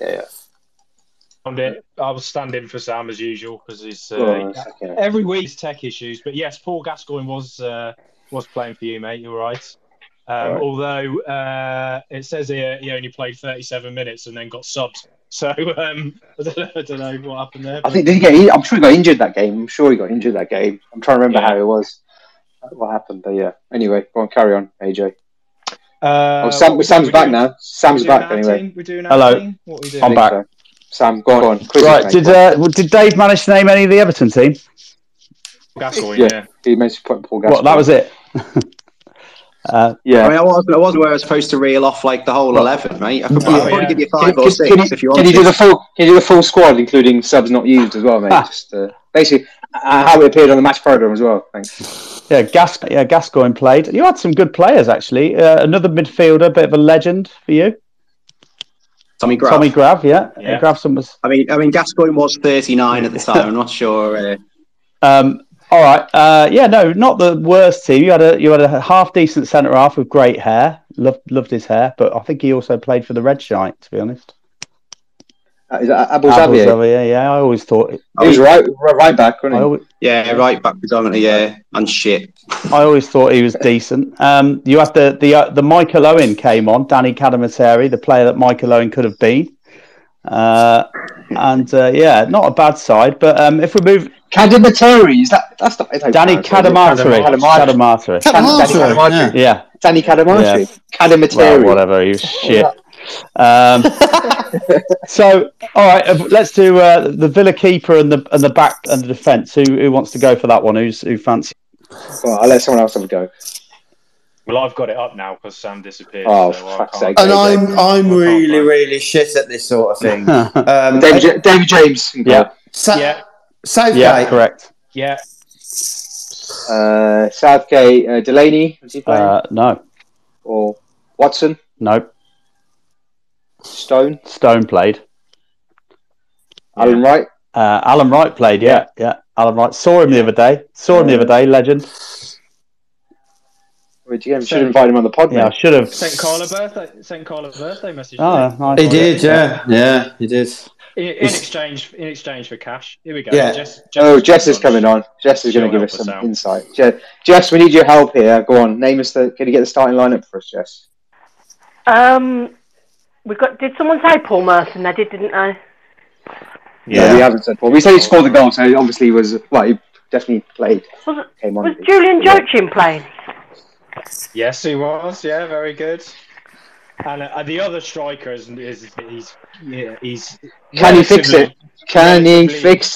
time. Yeah. I was standing for Sam as usual because he's every week's tech issues. But yes, Paul Gascoigne was playing for you, mate. You're right. Right. Although it says here he only played 37 minutes and then got subbed. So I don't know what happened there. I think I'm sure he got injured that game. I'm trying to remember how it was, what happened. But yeah. Anyway, go on, carry on, AJ. Sam's back now. Sam's back anyway. Hello. What are we doing? I'm back. So. Sam, go on. Right. Did Dave manage to name any of the Everton team? Gascoigne. Yeah. He managed to put Paul Gascoigne. That was it. Yeah, I mean, I was where I was supposed to reel off like the whole 11, mate. I could probably give you five or six if you want. Can you do the full squad, including subs not used as well, mate? Just basically how it appeared on the match program as well. Thanks. Yeah, Gascoigne played. You had some good players actually. Another midfielder, bit of a legend for you. Tommy Grav, yeah. Gravson was. I mean, Gascoigne was 39 at the time. I'm not sure. All right. Yeah, no, not the worst team. You had a half decent centre half with great hair. Loved his hair, but I think he also played for the Red Shite, to be honest. Is that Abu Dhabi? Yeah. I always thought he was right back, wasn't he? Right back predominantly. Yeah, and shit. I always thought he was decent. You had the Michael Owen came on, Danny Kadamateri, the player that Michael Owen could have been. Not a bad side. But if we move. Kadamateri, that's not Danny Kadamateri. Yeah, Danny Kadamateri. Kadamateri. Well, whatever, he was shit. So, all right, let's do the Villa keeper and the back and the defence. Who wants to go for that one? Who fancy? Well, I'll let someone else have a go. Well, I've got it up now because Sam disappeared. Oh, for fuck's sake! And I'm really, really shit at this sort of thing. David James. Yeah. Southgate. Yeah, correct. Yeah. Southgate, Delaney. Was he playing? No. Or Watson? No. Stone played. Yeah. Alan Wright. Alan Wright played. Yeah. Alan Wright. Saw him the other day. Legend. Should have invited him on the pod. Yeah, man. I should have. Sent Carl a birthday message. Oh, nice. He did. Yeah, he did. In exchange for cash. Here we go. Yeah. Jess is coming on. Jess is going to give us some insight. Jess, we need your help here. Go on. Name us Can you get the starting lineup for us, Jess? Did someone say Paul Merson? I did, didn't I? Yeah, we haven't said Paul. We said he scored the goal, so he obviously was. Well, he definitely played. Was Julian Jochin playing? Yes, he was. Yeah, very good. And the other striker is he's. Can he fix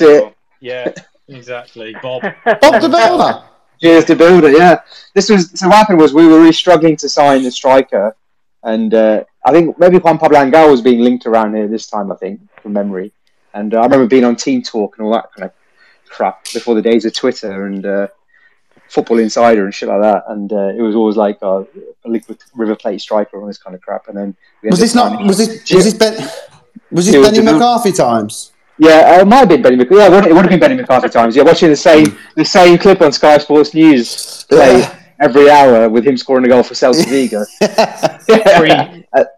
it? Yeah, exactly. Bob the Builder. Cheers to Builder. Yeah, this was. So what happened was we were really struggling to sign a striker, and. I think maybe Juan Pablo Angel was being linked around here this time, I think, from memory. And I remember being on Team Talk and all that kind of crap before the days of Twitter and Football Insider and shit like that. And it was always like a liquid River Plate striker and all this kind of crap. And then was this Benny McCarthy times? Yeah, it might have been Benny McCarthy. Yeah, it would have been Benny McCarthy times. Yeah, watching the same clip on Sky Sports News play every hour with him scoring a goal for Celta Vigo.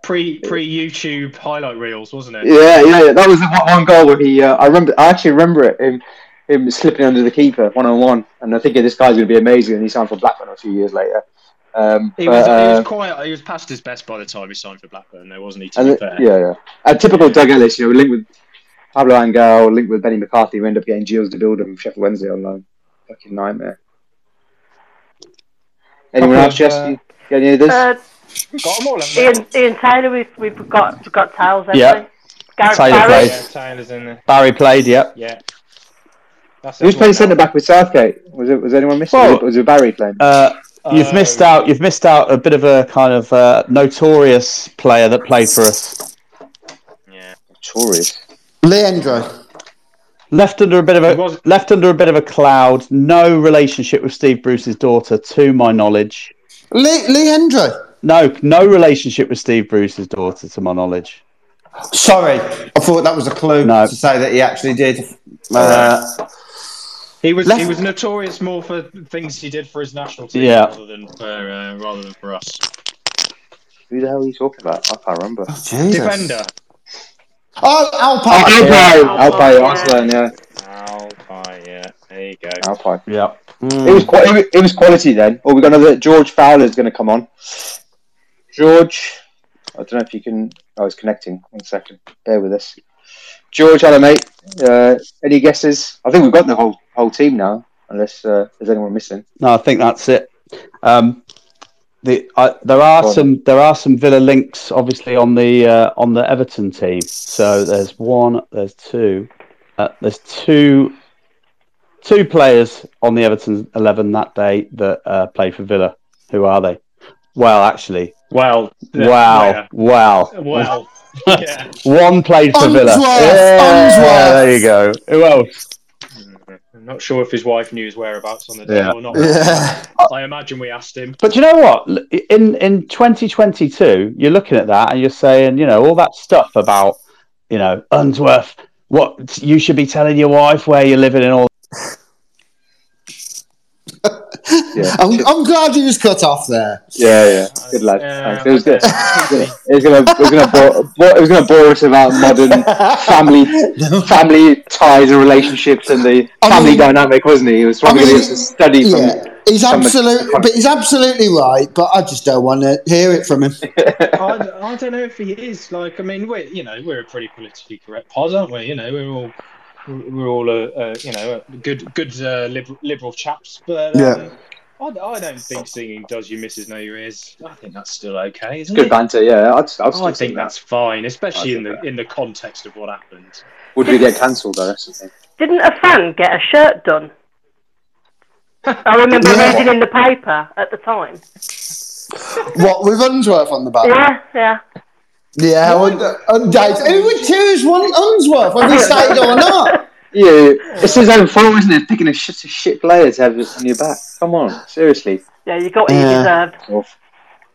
Pre YouTube highlight reels, wasn't it? Yeah. That was the one goal where he. I actually remember it. Him slipping under the keeper 1-on-1, and I think this guy's going to be amazing. And he signed for Blackburn a few years later. He was past his best by the time he signed for Blackburn, though, wasn't he? To be fair. Yeah. A typical Doug Ellis, linked with Pablo Angel, linked with Benny McCarthy. We end up getting Gilles de Builder from Sheffield Wednesday on loan. Fucking nightmare. Anyone else, Jess? You got any of this? Got them all, Ian Taylor, we've got Tails, haven't we? Taylor played. Yeah, Taylor's in there. Barry played, yeah. Who's playing centre back with Southgate? Was anyone missing? Was it Barry playing? You've missed out a bit of a kind of notorious player that played for us. Yeah, notorious. Leandro. Left under a bit of a cloud. No relationship with Steve Bruce's daughter, to my knowledge. Leandro. No relationship with Steve Bruce's daughter, to my knowledge. Sorry, I thought that was a clue to say that he actually did. He was notorious more for things he did for his national team rather than for us. Who the hell are you talking about? I can't remember. Oh, defender. Oh, Alpay, Arsenal, yeah. Alpay, yeah. There you go. Alpay, yeah. It was quality then. Oh, we've got another George Fowler's going to come on. George, I don't know if you can. Oh, it's connecting. One second. Bear with us. George, hello, mate. Any guesses? I think we've got the whole team now, unless there's anyone missing. No, I think that's it. There are some Villa links, obviously, on the Everton team. So there's one, there's two, there's two players on the Everton 11 that day that played for Villa. Who are they? Well, actually. Well. Yeah. One played for Villa. Yeah, there you go. Who else? I'm not sure if his wife knew his whereabouts on the day or not. Yeah. I imagine we asked him. But you know what? In 2022, you're looking at that and you're saying, you know, all that stuff about, you know, Unsworth, what you should be telling your wife where you're living and all. Yeah. I'm glad he was cut off there. Yeah. Good lad. Thanks. It was good. It was going to bore us about modern family ties and relationships and the family dynamic, wasn't he? It was probably going to study from. He's absolutely right. But I just don't want to hear it from him. I don't know if he is. Like, I mean, we're a pretty politically correct pod, aren't we? You know, we're all good liberal chaps, but I don't think singing "Does Your Missus Know Your Ears," I think that's still okay, isn't it? Good banter, yeah. I think that's fine, especially in the context of what happened. Would we get cancelled though? Didn't a fan get a shirt done? I remember reading in the paper at the time. What, with Unsworth on the back? Yeah. Yeah, who would choose one Unsworth, whether he's sacked or not? Yeah, it's his own fault, isn't it? Picking a shit player to have on your back. Come on, seriously. Yeah, you got what you deserved.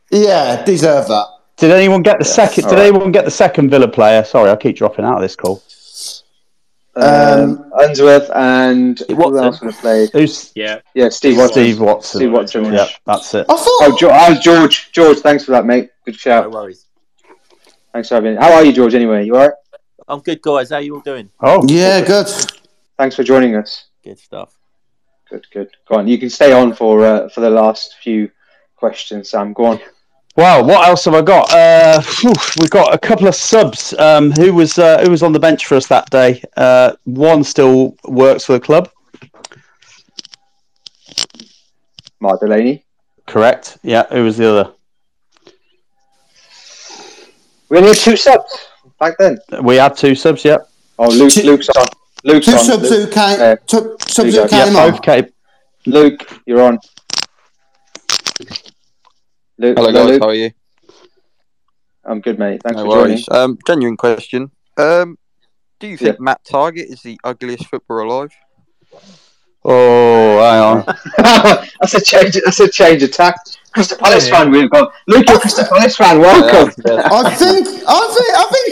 Yeah, deserve that. Did anyone get the second? Did anyone get the second Villa player? Sorry, I keep dropping out of this call. Unsworth and who else would have played? Steve Watson. Steve Watson. Yeah, that's it. George. George, thanks for that, mate. Good shout. No worries. Thanks for having me. How are you, George, anyway? You all right? I'm good, guys. How are you all doing? Oh, yeah, good. Thanks for joining us. Good stuff. Good. Go on. You can stay on for the last few questions, Sam. Go on. Wow, what else have I got? We've got a couple of subs. Who was on the bench for us that day? One still works for the club. Mark Delaney. Correct. Yeah, who was the other? We only had two subs back then. We had two subs, yeah. Oh, Luke's on. Two subs who came on. Luke, you're on. Luke, hello, guys. Luke. How are you? I'm good, mate. Thanks for joining. Genuine question. Do you think Matt Target is the ugliest footballer alive? Oh, hang on. That's a change of tack. Crystal Palace fan, we've got Luke. You're Crystal Palace fan. Welcome. Yeah. I think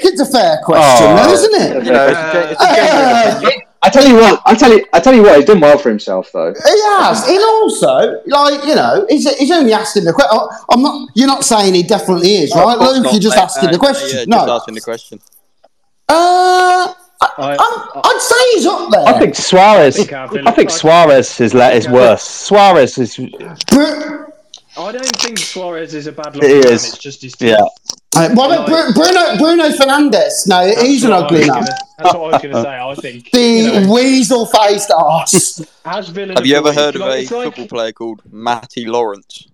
it's a fair question, isn't it? I tell you what. He's done well for himself, though. He has. And also, he's only asking the question. I'm not. You're not saying he definitely is, right, Luke? Not, you're just asking the question. No, just asking the question. I'd say he's up there. I think Suarez. I think Suarez is worse. Suarez is. I don't think Suarez is a bad looking man. It's just his team. Yeah. Bruno Fernandes. No, he's an ugly man. That's what I was going to say. I think weasel faced arse. Have you ever heard of a football player called Matty Lawrence?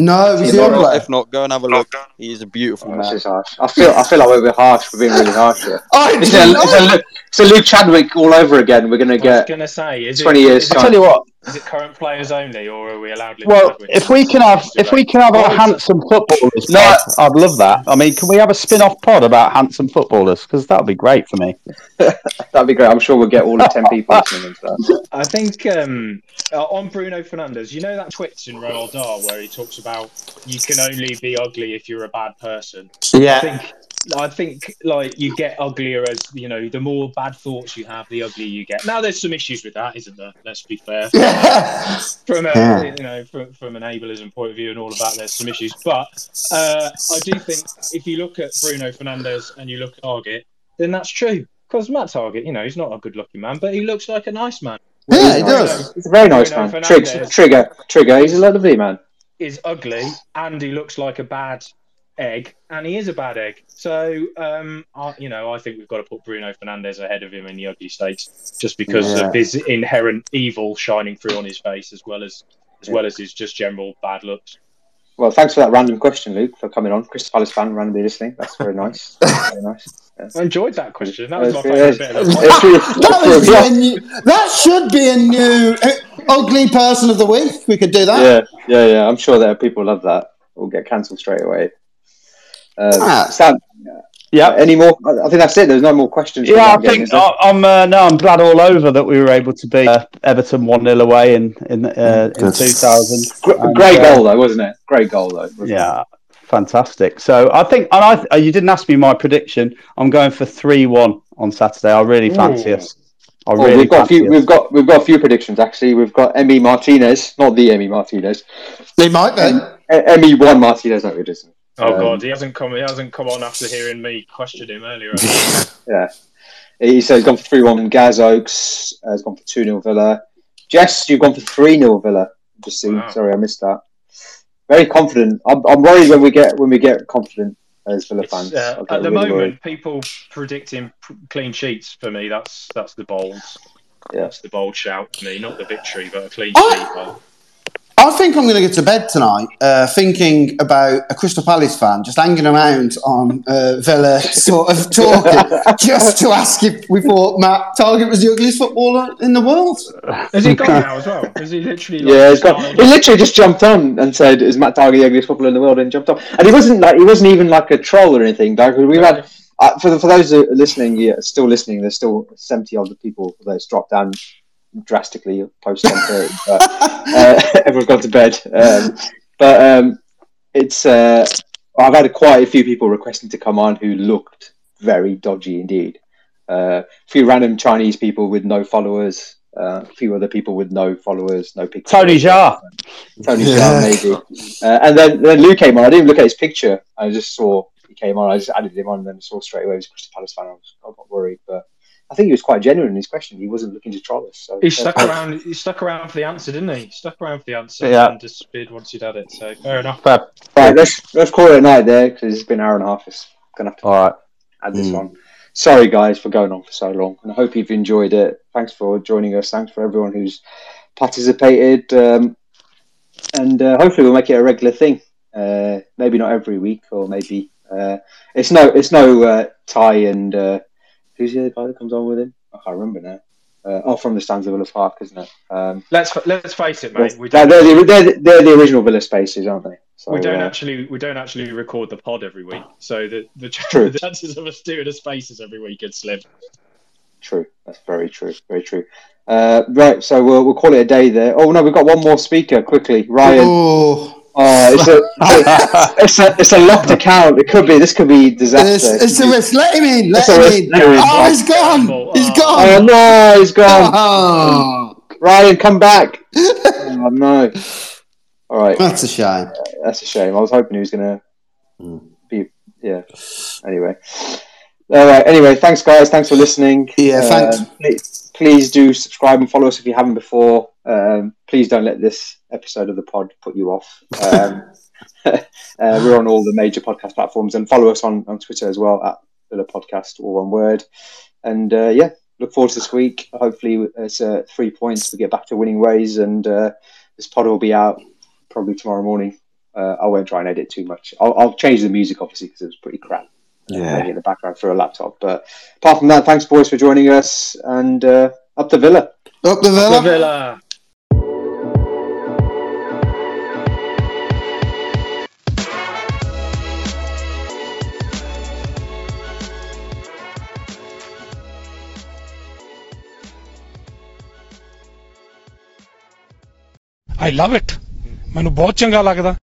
No, he's the other. If not, go and have a look. He is a beautiful man. This is harsh. I feel like we're a bit harsh. We're being really harsh here. It's a Luke Chadwick all over again. We're going to get 20 years. I tell you what. Is it current players only, or are we allowed? Well, if we can have our handsome footballers, I'd love that. I mean, can we have a spin-off pod about handsome footballers? Because that'd be great for me. That'd be great. I'm sure we'll get all the 10 people listening to that. I think on Bruno Fernandes, you know that twit in Roald Dahl where he talks about you can only be ugly if you're a bad person. Yeah. I think like you get uglier as the more bad thoughts you have, the uglier you get. Now there's some issues with that, isn't there? Let's be fair. From an ableism point of view and all of that, there's some issues. But I do think if you look at Bruno Fernandes and you look at Target, then that's true. Because Matt Target, he's not a good-looking man, but he looks like a nice man. Yeah, he does. He's a very nice man. Trigger. He's a lovely man. Is ugly and he looks like a bad egg, and he is a bad egg. So, I think we've got to put Bruno Fernandes ahead of him in the ugly stakes, just because of his inherent evil shining through on his face, as well as his just general bad looks. Well, thanks for that random question, Luke, for coming on. Crystal Palace fan, randomly listening. That's very nice. Very nice. Yes. I enjoyed that question. That was my favourite bit of it. That should be a new... Ugly person of the week. We could do that. Yeah. I'm sure there are people who love that. We'll get cancelled straight away. Sam, yeah. Any more? I think that's it. There's no more questions. Yeah, I think I'm glad all over that we were able to beat Everton 1-0 away in 2000. Great goal though, wasn't it? Great goal though. Yeah. Fantastic. So I think, and you didn't ask me my prediction. I'm going for 3-1 on Saturday. I really fancy us. We've got a few predictions actually. We've got Emi Martinez, not the Emi Martinez. They might then. Emi one Martinez, no, it isn't. Oh God, he hasn't come on after hearing me question him earlier. Yeah, he said he's gone for 3-1. Gaz Oaks has gone for 2-0 Villa. Jess, you've gone for 3-0 Villa. Just seen. Wow. Sorry, I missed that. Very confident. I'm worried when we get confident as Villa fans. At the moment, worried. People predicting clean sheets for me. That's the bold. Yeah. That's the bold shout for me. Not the victory, but a clean sheet. I think I'm going to get to bed tonight thinking about a Crystal Palace fan just hanging around on Villa, sort of talking, just to ask if we thought Matt Target was the ugliest footballer in the world. Has he gone now as well? Has he literally? Yeah, he's gone. He literally just jumped on and said, "Is Matt Target the ugliest footballer in the world?" And jumped on. And he wasn't even like a troll or anything. Like we've had for those who are listening, still listening. There's still 70 odd people that's dropped down. Drastically post 10:30, but everyone's gone to bed. But I've had quite a few people requesting to come on who looked very dodgy indeed. A few random Chinese people with no followers, a few other people with no followers, no pictures. Tony Jaa, maybe. And then Lou came on. I didn't even look at his picture. I just saw he came on. I just added him on and then saw straight away he was a Crystal Palace fan. I got worried, but. I think he was quite genuine in his question. He wasn't looking to troll us. So. He stuck around. He stuck around for the answer, didn't he? Yeah. And disappeared once he'd had it. So fair enough. Right, let's call it a night there because it's been an hour and a half. It's gonna have to add this on. Sorry guys for going on for so long, and I hope you've enjoyed it. Thanks for joining us. Thanks for everyone who's participated, and hopefully we'll make it a regular thing. Maybe not every week, or maybe it's no tie and. Who's the other guy that comes on with him? I can't remember now. From the stands of Villa Park, isn't it? Let's face it, mate. They're the original Villa Spaces, aren't they? So, we don't actually record the pod every week, so the chances of us doing the Spaces every week are slim. True. That's very true. Very true. Right. So we'll call it a day there. Oh no, we've got one more speaker quickly. Ryan. Ooh. It's a locked account. This could be disaster. It's a risk. Let him in. He's gone. He's gone. Oh no, he's gone. Oh. Ryan, come back. Oh no. All right. That's a shame. I was hoping he was gonna be. Yeah. Anyway. All right. Anyway, thanks guys. Thanks for listening. Yeah. Thanks. Please do subscribe and follow us if you haven't before. Please don't let this episode of the pod put you off. We're on all the major podcast platforms and follow us on Twitter as well at Villa Podcast, all one word. And look forward to this week. Hopefully it's 3 points. We get back to winning ways and this pod will be out probably tomorrow morning. I won't try and edit too much. I'll change the music obviously because it was pretty crap. In the background through a laptop. But apart from that, thanks boys for joining us and up the Villa. Up the Villa. Up the Villa. I love it. Manu bahut changa lagda.